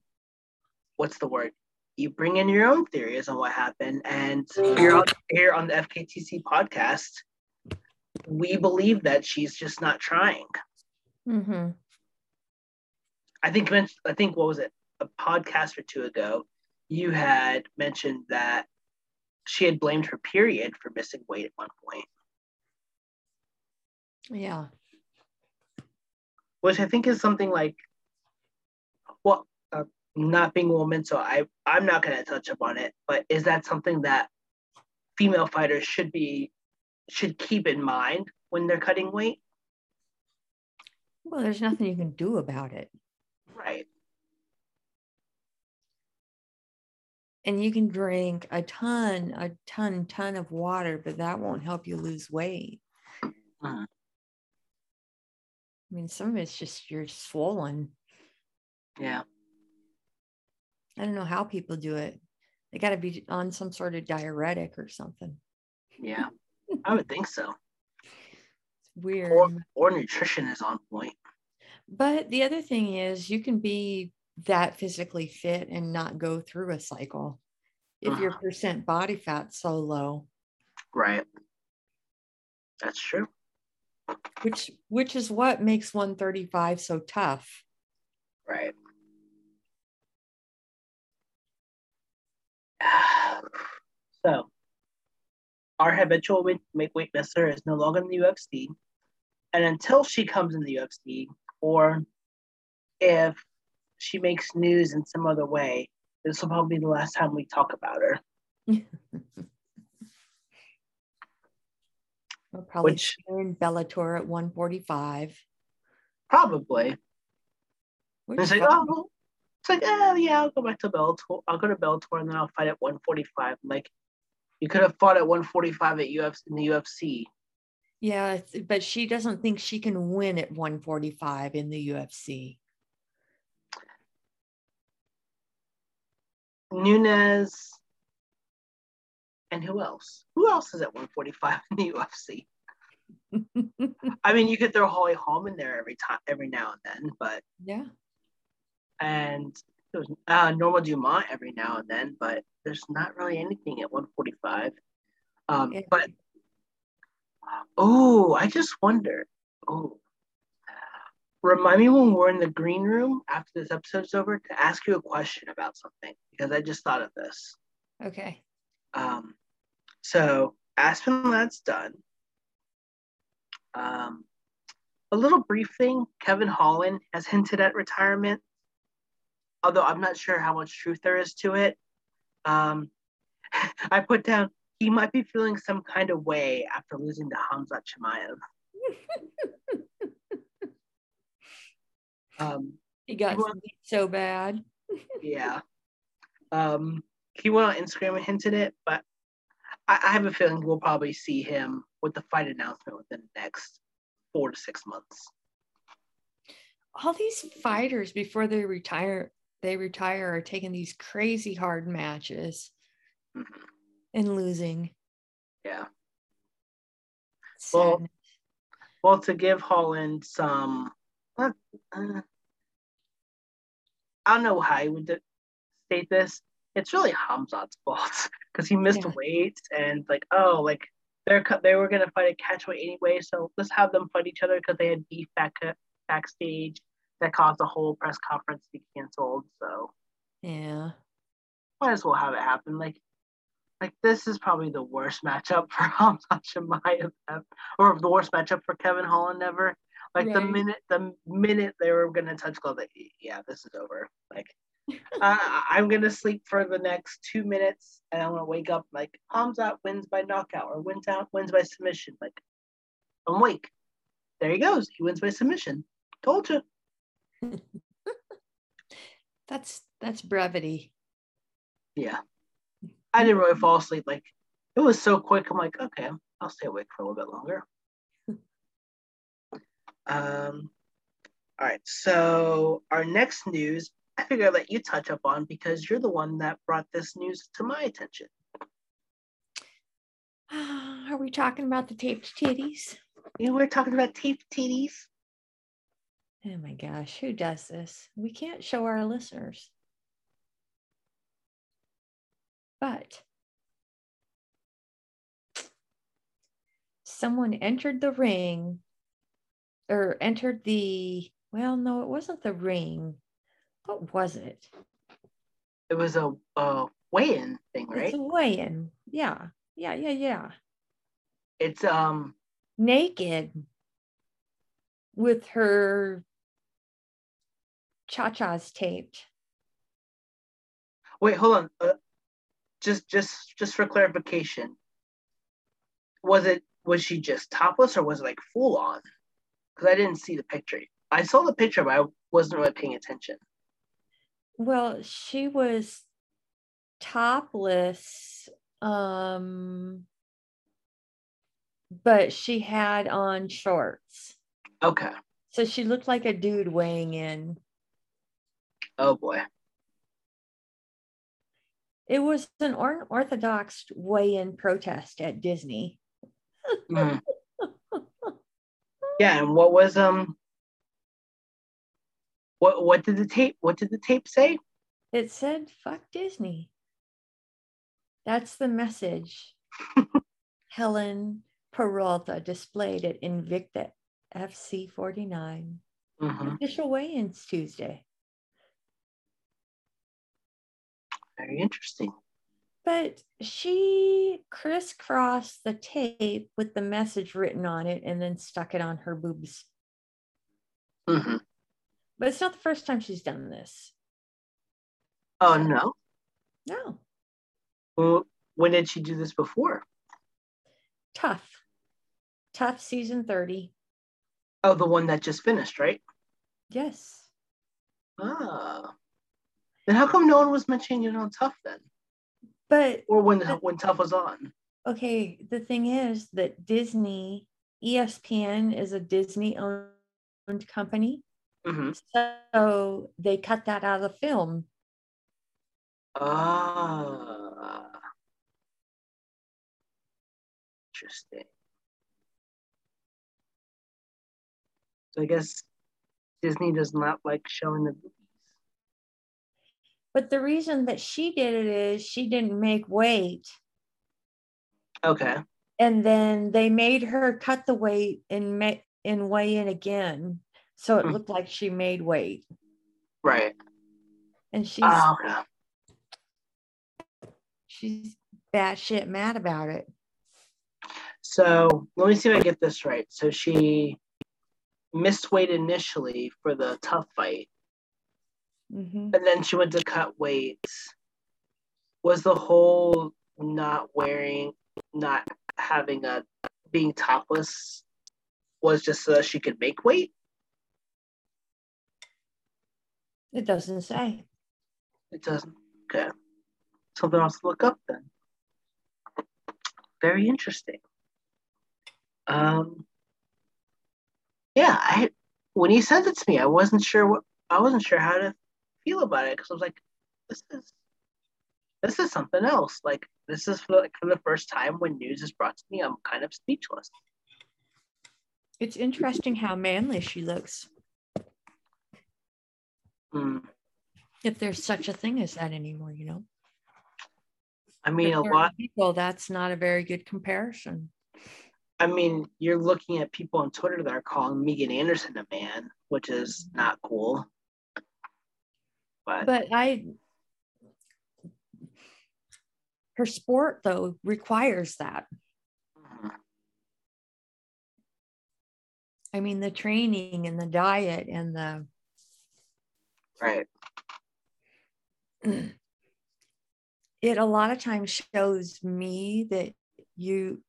what's the word? You bring in your own theories on what happened, and here on, here on the F K T C podcast, we believe that she's just not trying. Mm-hmm. I think I think what was it? A podcast or two ago, you had mentioned that she had blamed her period for missing weight at one point. Yeah, which I think is something like, well, uh, not being a woman, so I I'm not going to touch upon it. But is that something that female fighters should be should keep in mind when they're cutting weight? Well, there's nothing you can do about it. Right. And you can drink a ton, a ton, ton of water, but that won't help you lose weight. Uh-huh. I mean, some of it's just you're swollen. Yeah. I don't know how people do it. They got to be on some sort of diuretic or something. Yeah, I would think so. It's weird. Or, or nutrition is on point. But the other thing is, you can be that physically fit and not go through a cycle if uh-huh. your percent body fat's so low. Right. That's true. Which which is what makes one thirty-five so tough. Right. So, our habitual make weight messer is no longer in the U F C. And until she comes in the U F C, or if she makes news in some other way, this will probably be the last time we talk about her. We'll probably Which, see her in Bellator at one forty-five. Probably. It's like, oh, it's like, oh, yeah, I'll go back to Bellator. I'll go to Bellator and then I'll fight at one forty-five. I'm like, you could have fought at one forty-five at U F C in the U F C. Yeah, but she doesn't think she can win at one forty-five in the U F C. Nunes. And who else? Who else is at one forty-five in the U F C? I mean, you could throw Holly Holm in there every time, every now and then, but yeah. And there was, uh, Norma Dumont every now and then, but there's not really anything at one forty-five. Um, yeah. But oh, I just wonder. Oh, remind me when we're in the green room after this episode's over to ask you a question about something, because I just thought of this. Okay. Um. So Aspen Ladd's done. Um, a little brief thing. Kevin Holland has hinted at retirement, although I'm not sure how much truth there is to it. Um, I put down he might be feeling some kind of way after losing to Hamzat Chimaev. um, he got he went, so bad. yeah. Um. He went on Instagram and hinted it, but I, I have a feeling we'll probably see him with the fight announcement within the next four to six months. All these fighters, before they retire, they retire are taking these crazy hard matches mm-hmm. and losing. Yeah. Well, well, to give Holland some, uh, I don't know how you would state this. It's really Hamzat's fault because he missed yeah. weight and like, oh, like they're they were gonna fight a catchweight anyway, so let's have them fight each other because they had beef back backstage that caused a whole press conference to be canceled. So yeah, might as well have it happen. Like, like this is probably the worst matchup for Hamzat Chimaev ever, or the worst matchup for Kevin Holland ever. Like right. the minute the minute they were gonna touch gloves, like, yeah, this is over. Like. Uh, I'm going to sleep for the next two minutes and I'm going to wake up like Hamzat wins by knockout or wins out, wins by submission. Like, I'm awake. There he goes. He wins by submission. Told you. that's, that's brevity. Yeah. I didn't really fall asleep. Like, it was so quick. I'm like, okay, I'll stay awake for a little bit longer. Um, all right, so our next news, I figure I'll let you touch up on because you're the one that brought this news to my attention. Are we talking about the taped titties? Yeah, we're talking about taped titties. Oh my gosh, who does this? We can't show our listeners. But someone entered the ring or entered the, well, no, it wasn't the ring. What was it? It was a, a weigh-in thing, right? It's a weigh-in. Yeah. Yeah, yeah, yeah. It's um naked with her cha-chas taped. Wait, hold on. Uh, just just just for clarification. Was it was she just topless or was it like full on? Because I didn't see the picture. I saw the picture, but I wasn't really paying attention. Well, she was topless, um, but she had on shorts. Okay. So she looked like a dude weighing in. Oh boy. It was an unorthodox weigh-in protest at Disney. Mm. Yeah, and what was um what what did the tape what did the tape say? It said fuck Disney. That's the message. Helen Peralta displayed at Invicta F C forty-nine. Mm-hmm. Official weigh-ins Tuesday. Very interesting. But she crisscrossed the tape with the message written on it and then stuck it on her boobs. Mm-hmm. But it's not the first time she's done this. Oh, no? No. Well, when did she do this before? Tough. Tough season thirty. Oh, the one that just finished, right? Yes. Ah. Then how come no one was mentioning it on Tough then? But or when but, when Tough was on. Okay, the thing is that Disney, E S P N is a Disney-owned company, mm-hmm. so they cut that out of the film. Ah, interesting. So I guess Disney does not like showing the. But the reason that she did it is she didn't make weight. Okay. And then they made her cut the weight and ma- and weigh in again. So it mm. looked like she made weight. Right. And she's, oh, no. she's batshit mad about it. So let me see if I get this right. So she missed weight initially for the Tough fight. Mm-hmm. And then she went to cut weight. Was the whole not wearing, not having a, being topless was just so that she could make weight? It doesn't say. It doesn't. Okay. Something else to look up then. Very interesting. Um. Yeah, I when he sent it to me, I wasn't sure what I wasn't sure how to. feel about it because I was like, this is this is something else. Like this is for, like for the first time when news is brought to me, I'm kind of speechless. It's interesting how manly she looks. Mm. If there's such a thing as that anymore, you know. I mean, a lot of people. That's not a very good comparison. I mean, you're looking at people on Twitter that are calling Megan Anderson a man, which is not cool. But, but I, her sport though requires that. Mm-hmm. I mean, the training and the diet and the. Right. It a lot of times shows me that you,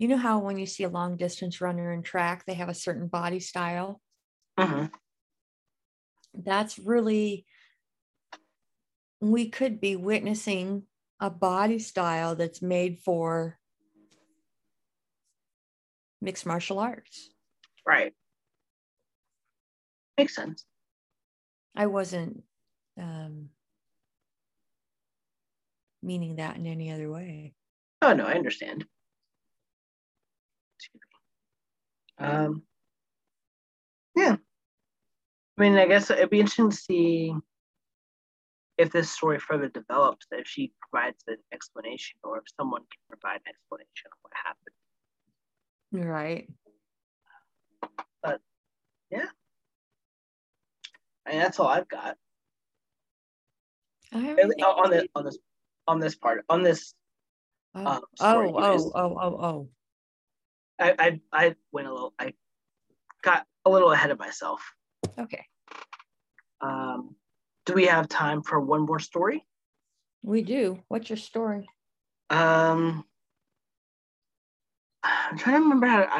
you know how when you see a long distance runner in track, they have a certain body style. Mm-hmm. That's really. We could be witnessing a body style that's made for mixed martial arts. Right. makes sense. I wasn't um, meaning that in any other way. Oh, no, I understand. Um, yeah. I mean, I guess it'd be interesting to see if this story further develops, if she provides an explanation or if someone can provide an explanation of what happened. Right. But, yeah. I mean, that's all I've got. I really on, the, on, this, on this part, on this Oh, um, oh, oh, oh, oh, oh. I, I, I went a little, I got a little ahead of myself. Okay. Um, do we have time for one more story? We do. What's your story? Um, I'm trying to remember how to,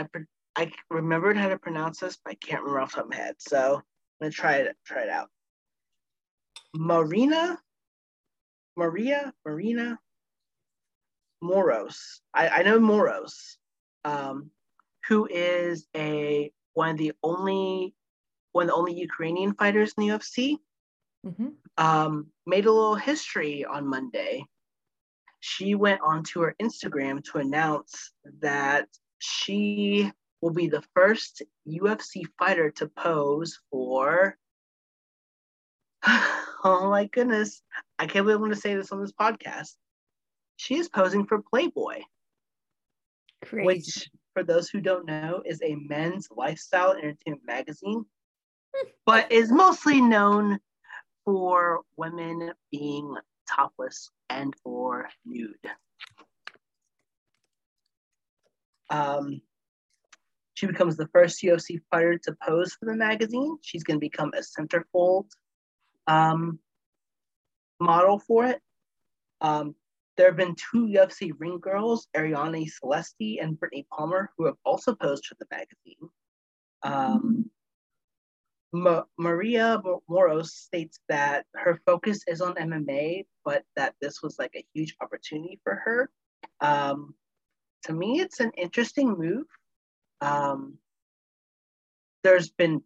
I, I remembered how to pronounce this, but I can't remember off the top of my head. So I'm going to try it, try it out. Marina, Maria, Marina Moroz. I, I know Moroz, um, who is a one of the only one of the only Ukrainian fighters in the U F C. Mm-hmm. Um, made a little history on Monday. She went onto her Instagram to announce that she will be the first U F C fighter to pose for. Oh my goodness! I can't believe I'm going to say this on this podcast. She is posing for Playboy, Crazy. Which, for those who don't know, is a men's lifestyle entertainment magazine, but is mostly known for women being topless and or nude. Um, she becomes the first U F C fighter to pose for the magazine. She's going to become a centerfold um, model for it. Um, There have been two U F C ring girls, Ariane Celesti and Brittany Palmer, who have also posed for the magazine. Um, Ma- Maria Moroz states that her focus is on M M A, but that this was like a huge opportunity for her. Um, to me, it's an interesting move. Um, there's been,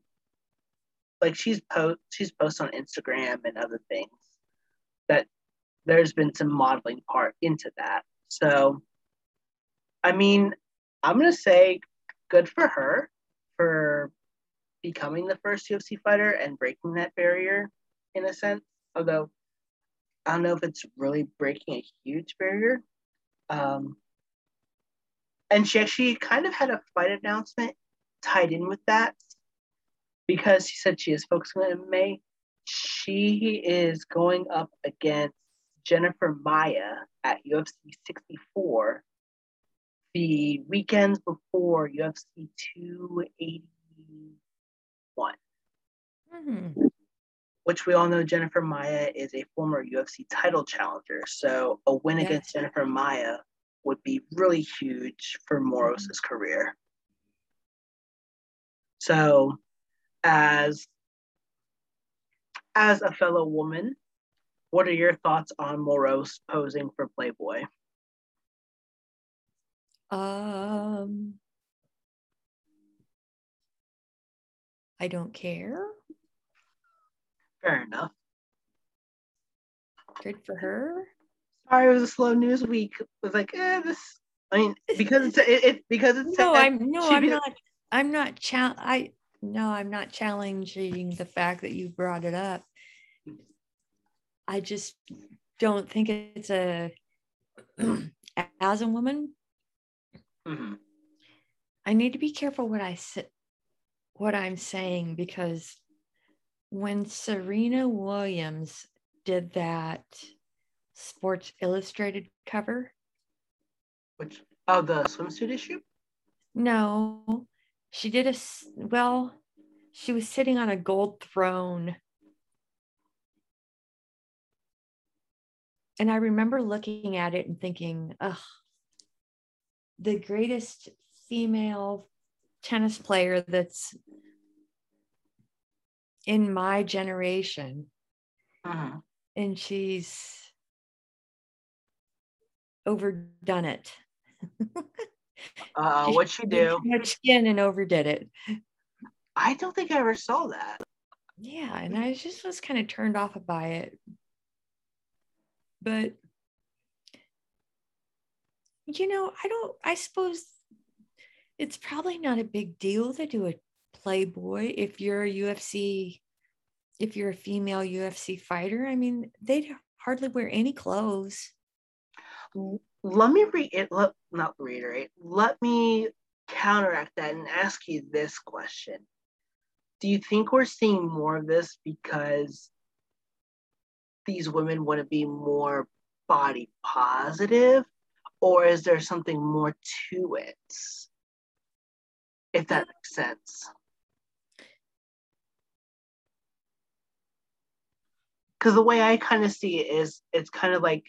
like she's, po- she's posted on Instagram and other things that there's been some modeling part into that. So, I mean, I'm going to say good for her for becoming the first U F C fighter and breaking that barrier in a sense. Although, I don't know if it's really breaking a huge barrier. Um, and she actually kind of had a fight announcement tied in with that because she said she is focusing on M M A. She is going up against Jennifer Maia at U F C sixty-four, the weekends before U F C two eighty-one, mm-hmm. which we all know Jennifer Maia is a former U F C title challenger. So a win yeah. against Jennifer Maia would be really huge for Moros's mm-hmm. career. So as, as a fellow woman, what are your thoughts on Moroz posing for Playboy? Um, I don't care. Fair enough. Good for her. Sorry, it was a slow news week. It was like, eh, this. I mean, because it's it, it because it's no, I'm no, I'm not, like, I'm not chal- I no, I'm not challenging the fact that you brought it up. I just don't think it's a, as a woman, mm-hmm. I need to be careful what I say, what I'm saying, because when Serena Williams did that Sports Illustrated cover. Which, oh, the swimsuit issue? No, she did a, well, she was sitting on a gold throne. And I remember looking at it and thinking, ugh, the greatest female tennis player that's in my generation. Uh-huh. And she's overdone it. uh, what'd she do? She had skin and overdid it. I don't think I ever saw that. Yeah, and I just was kind of turned off by it. But, you know, I don't, I suppose it's probably not a big deal to do a Playboy if you're a U F C, if you're a female U F C fighter. I mean, they'd hardly wear any clothes. Let me re- let, not reiterate, let me counteract that and ask you this question. Do you think we're seeing more of this because these women want to be more body positive, or is there something more to it? If that makes sense. Because the way I kind of see it is, it's kind of like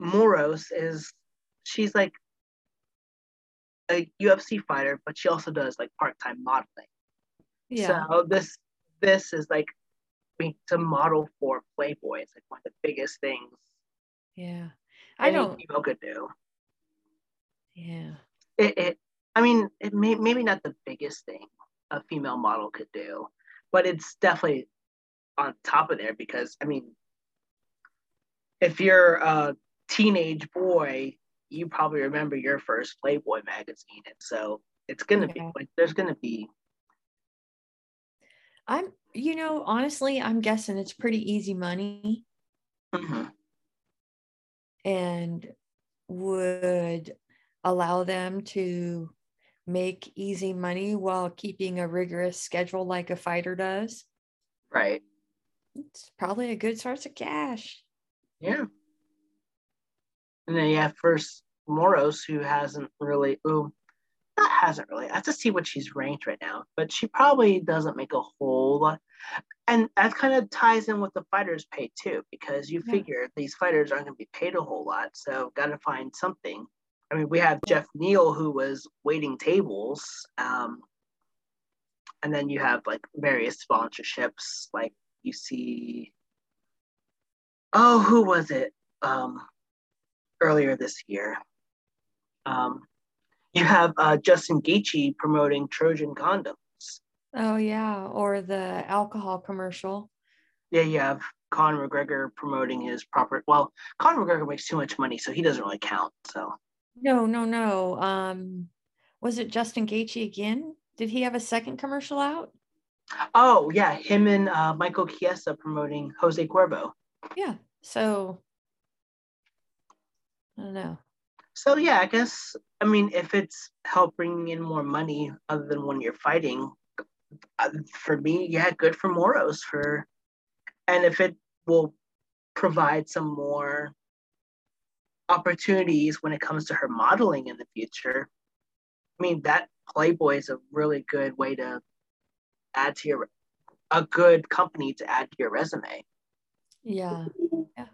Moroz is, she's like a U F C fighter, but she also does like part-time modeling. Yeah. So this this is like being to model for Playboy. It's like one of the biggest things. Yeah, I don't. People could do. Yeah. It. it I mean, it may, maybe not the biggest thing a female model could do, but it's definitely on top of there because, I mean, if you're a teenage boy, you probably remember your first Playboy magazine. And so it's going to yeah. be, like, there's going to be. I'm, you know, honestly, I'm guessing it's pretty easy money. Mm-hmm. And would allow them to make easy money while keeping a rigorous schedule like a fighter does. Right. It's probably a good source of cash. Yeah. And then you have first Moroz, who hasn't really, ooh, not hasn't really. I have to see what she's ranked right now, but she probably doesn't make a whole lot. And that kind of ties in with the fighters' pay too, because you yeah. figure these fighters aren't going to be paid a whole lot, so got to find something. I mean, we have Jeff Neal, who was waiting tables. Um, and then you have like various sponsorships. Like you see, oh, who was it um, earlier this year? Um, you have uh, Justin Gaethje promoting Trojan condoms. Oh, yeah. Or the alcohol commercial. Yeah, you have Conor McGregor promoting his proper. Well, Conor McGregor makes too much money, so he doesn't really count. So. No, no, no. Um, was it Justin Gaethje again? Did he have a second commercial out? Oh, yeah. Him and uh, Michael Chiesa promoting Jose Cuervo. Yeah. So, I don't know. So, yeah, I guess, I mean, if it's helping bring in more money other than when you're fighting, for me, yeah, good for Moroz. For, and if it will provide some more opportunities when it comes to her modeling in the future. I mean, that Playboy is a really good way to add to your, a good company to add to your resume. Yeah. Yeah.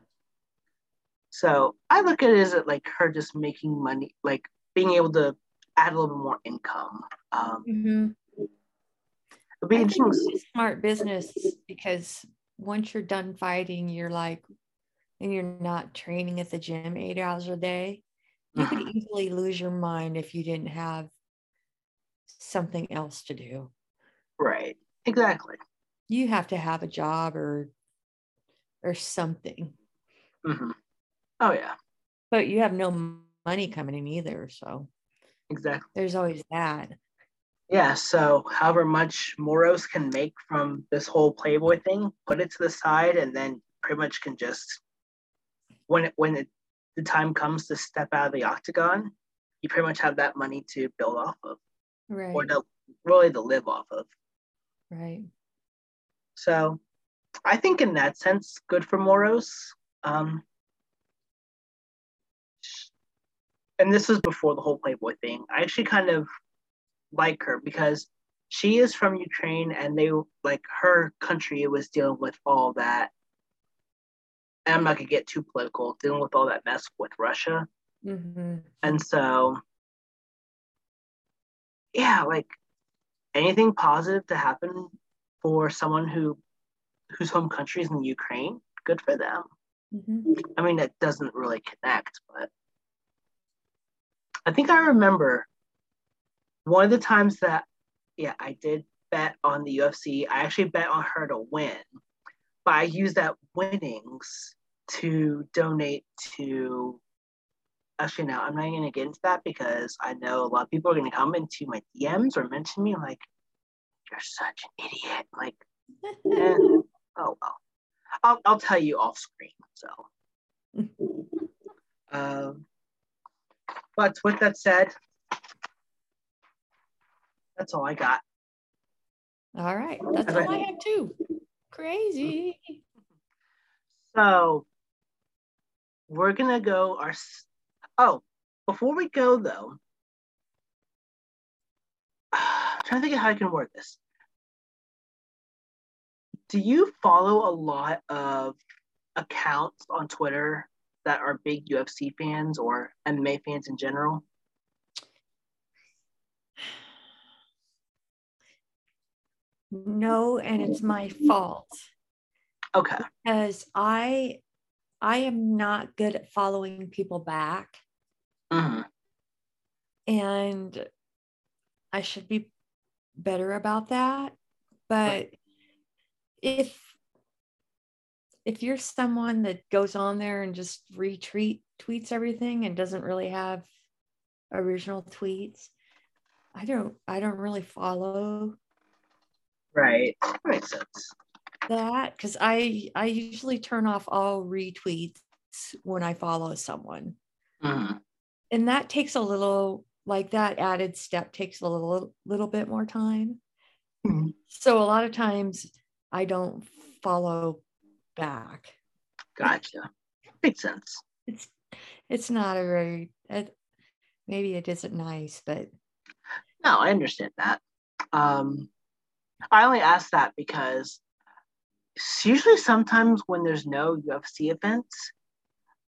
So I look at it as like her just making money, like being able to add a little bit more income. Um, mm-hmm. It'll be interesting. It's smart business because once you're done fighting, you're like, and you're not training at the gym eight hours a day, you could easily lose your mind if you didn't have something else to do. Right. Exactly. You have to have a job or or something. Mm-hmm. Oh, yeah. But you have no money coming in either, so. Exactly. There's always that. Yeah, so however much Moroz can make from this whole Playboy thing, put it to the side, and then pretty much can just When it, when it, the time comes to step out of the octagon, you pretty much have that money to build off of, right? Or to, really to live off of, right? So, I think in that sense, good for Moroz. Um, and this was before the whole Playboy thing. I actually kind of like her because she is from Ukraine, and they like her country was dealing with all that. And I'm not going to get too political, dealing with all that mess with Russia. Mm-hmm. And so, yeah, like anything positive to happen for someone who whose home country is in Ukraine, good for them. Mm-hmm. I mean, that doesn't really connect, but I think I remember one of the times that, yeah, I did bet on the U F C. I actually bet on her to win, but I used that winnings to donate to, actually no, I'm not going to get into that because I know a lot of people are going to come into my D Ms or mention me. I'm like, you're such an idiot. I'm like, eh, oh well, I'll, I'll tell you off screen. So, um, but with that said, that's all I got. All right, that's all I have too. Crazy. So we're gonna go our. Oh, before we go though, I'm trying to think of how I can word this. Do you follow a lot of accounts on Twitter that are big U F C fans or M M A fans in general? No, and it's my fault. Okay. Because I I am not good at following people back. Mm-hmm. And I should be better about that. But if if you're someone that goes on there and just retweet tweets everything and doesn't really have original tweets, I don't I don't really follow. Right. That makes sense. That, because I I usually turn off all retweets when I follow someone. Mm-hmm. And that takes a little, like that added step takes a little, little bit more time. Mm-hmm. So a lot of times I don't follow back. Gotcha. Makes sense. It's it's not a very, it, maybe it isn't nice, but. No, I understand that. Um. I only ask that because usually sometimes when there's no U F C events,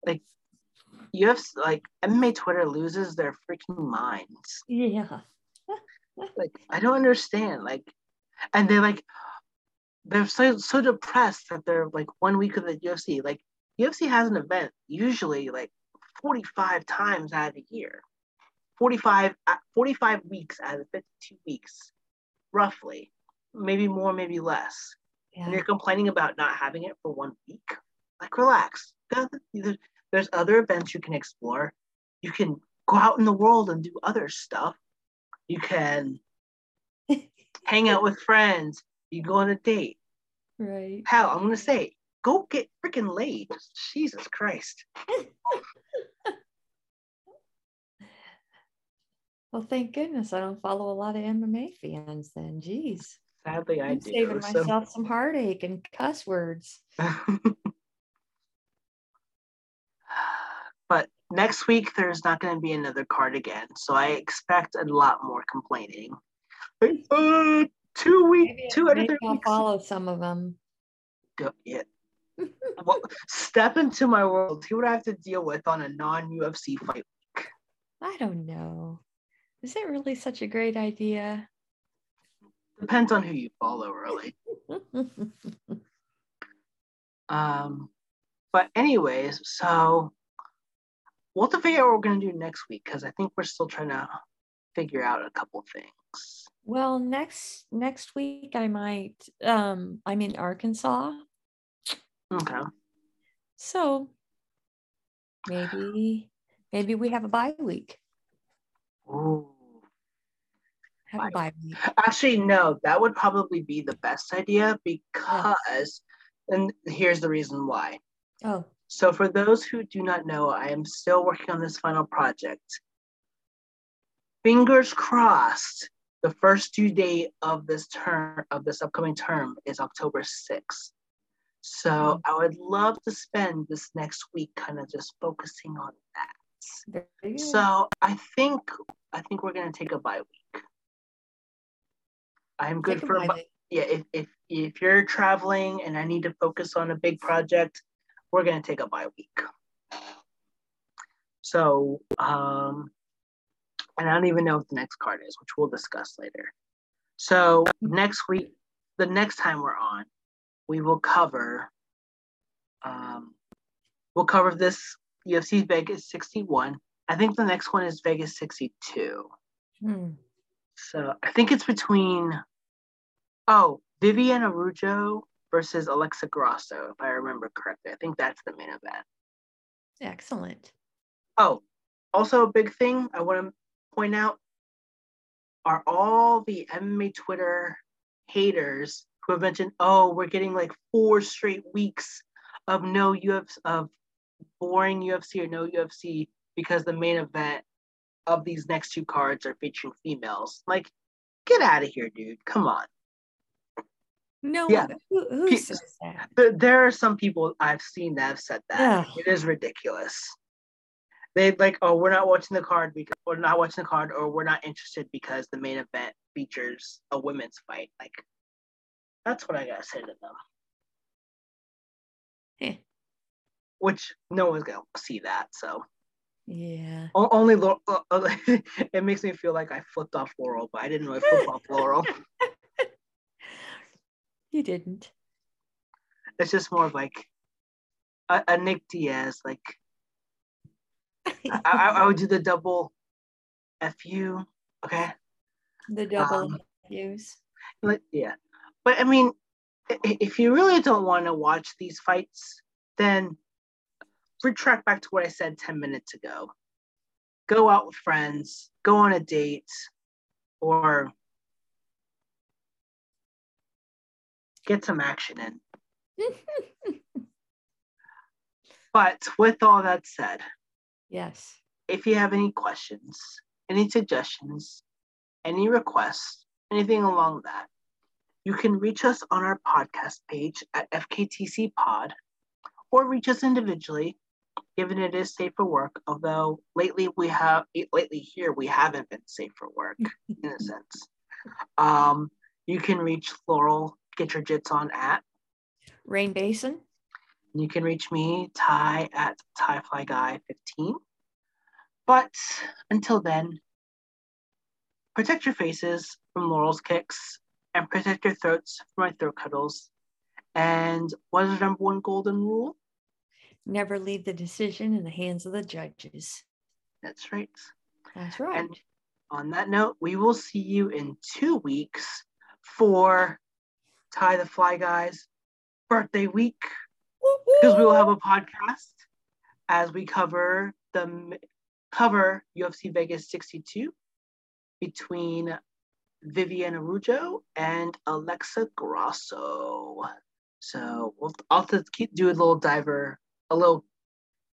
like U F C, like M M A Twitter loses their freaking minds. Yeah. Like, I don't understand. Like, and they like, they're so, so depressed that they're like one week of the U F C. Like, U F C has an event usually like forty-five times out of the year, forty-five, forty-five weeks out of fifty-two weeks, roughly. Maybe more, maybe less. Yeah. And you're complaining about not having it for one week? Like, relax. There's other events you can explore. You can go out in the world and do other stuff. You can hang out with friends. You go on a date. Right. Hell, I'm going to say, go get freaking laid. Jesus Christ. Well, thank goodness I don't follow a lot of M M A fans then. Jeez. Sadly, I I'm do. Saving so. myself some heartache and cuss words. But next week, there's not going to be another card again. So I expect a lot more complaining. Uh, two weeks, two out of three weeks. I'll follow some of them. Go, yeah. Well, step into my world. See what I have to deal with on a non-U F C fight week. I don't know. Is it really such a great idea? Depends on who you follow, really. um, but anyways, so we'll have to figure out what we're going to do next week because I think we're still trying to figure out a couple things. Well, next next week I might. Um, I'm in Arkansas. Okay. So maybe maybe we have a bye week. Ooh. Actually, no, that would probably be the best idea because, and here's the reason why. Oh. So for those who do not know, I am still working on this final project. Fingers crossed, the first due date of this term, of this upcoming term is October sixth. So mm-hmm. I would love to spend this next week kind of just focusing on that. So I think, I think we're going to take a bye week. I'm good for, yeah, if, if if you're traveling and I need to focus on a big project, we're going to take a bye week. So, um, and I don't even know what the next card is, which we'll discuss later. So next week, the next time we're on, we will cover, um, we'll cover this U F C Vegas sixty-one. I think the next one is Vegas sixty-two. Hmm. So I think it's between Oh, Vivian Araujo versus Alexa Grasso, if I remember correctly. I think that's the main event. Excellent. Oh, also a big thing I want to point out are all the M M A Twitter haters who have mentioned, oh, we're getting like four straight weeks of no U F C, of boring U F C or no U F C because the main event of these next two cards are featuring females. Like, get out of here, dude. Come on. No, yeah. who, who Pe- says that? There, there are some people I've seen that have said that. Ugh. It is ridiculous. They like, oh, we're not watching the card because we're not watching the card, or we're not interested because the main event features a women's fight. Like, that's what I gotta say to them. Yeah. Which no one's gonna see that, so yeah. O- only Laurel. It makes me feel like I flipped off Laurel, but I didn't really flip off Laurel. You didn't. It's just more of like a, a Nick Diaz. Like I, I, I would do the double F U. Okay. The double um, F Us. Like, yeah, but I mean, if you really don't want to watch these fights, then retract back to what I said ten minutes ago. Go out with friends. Go on a date, or get some action in. But with all that said, yes, if you have any questions, any suggestions, any requests, anything along that, you can reach us on our podcast page at F K T C Pod, or reach us individually, given it is safe for work, although lately we have, lately here we haven't been safe for work, in a sense. Um, you can reach Laurel, Get Your Jits On, at Rain Basin. You can reach me, Ty, at Ty Fly Guy fifteen. But until then, protect your faces from Laurel's kicks and protect your throats from my throat cuddles. And what is the number one golden rule? Never leave the decision in the hands of the judges. That's right. That's right. And on that note, we will see you in two weeks for Ty the Fly Guy's birthday week, because we will have a podcast as we cover the cover U F C Vegas sixty-two between Vivian Araujo and Alexa Grasso. So we'll I'll just keep do a little diver, a little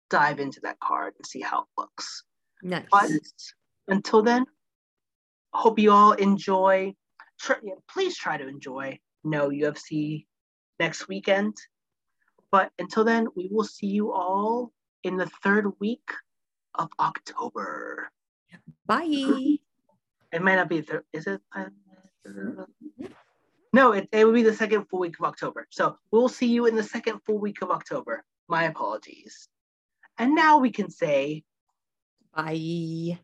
dive into that card and see how it looks. Nice. But until then, I hope you all enjoy. Try, please try to enjoy no U F C next weekend. But until then, we will see you all in the third week of October. Bye. It might not be the is it uh, no it, it will be the second full week of October. So we'll see you in the second full week of October. My apologies. And now we can say bye.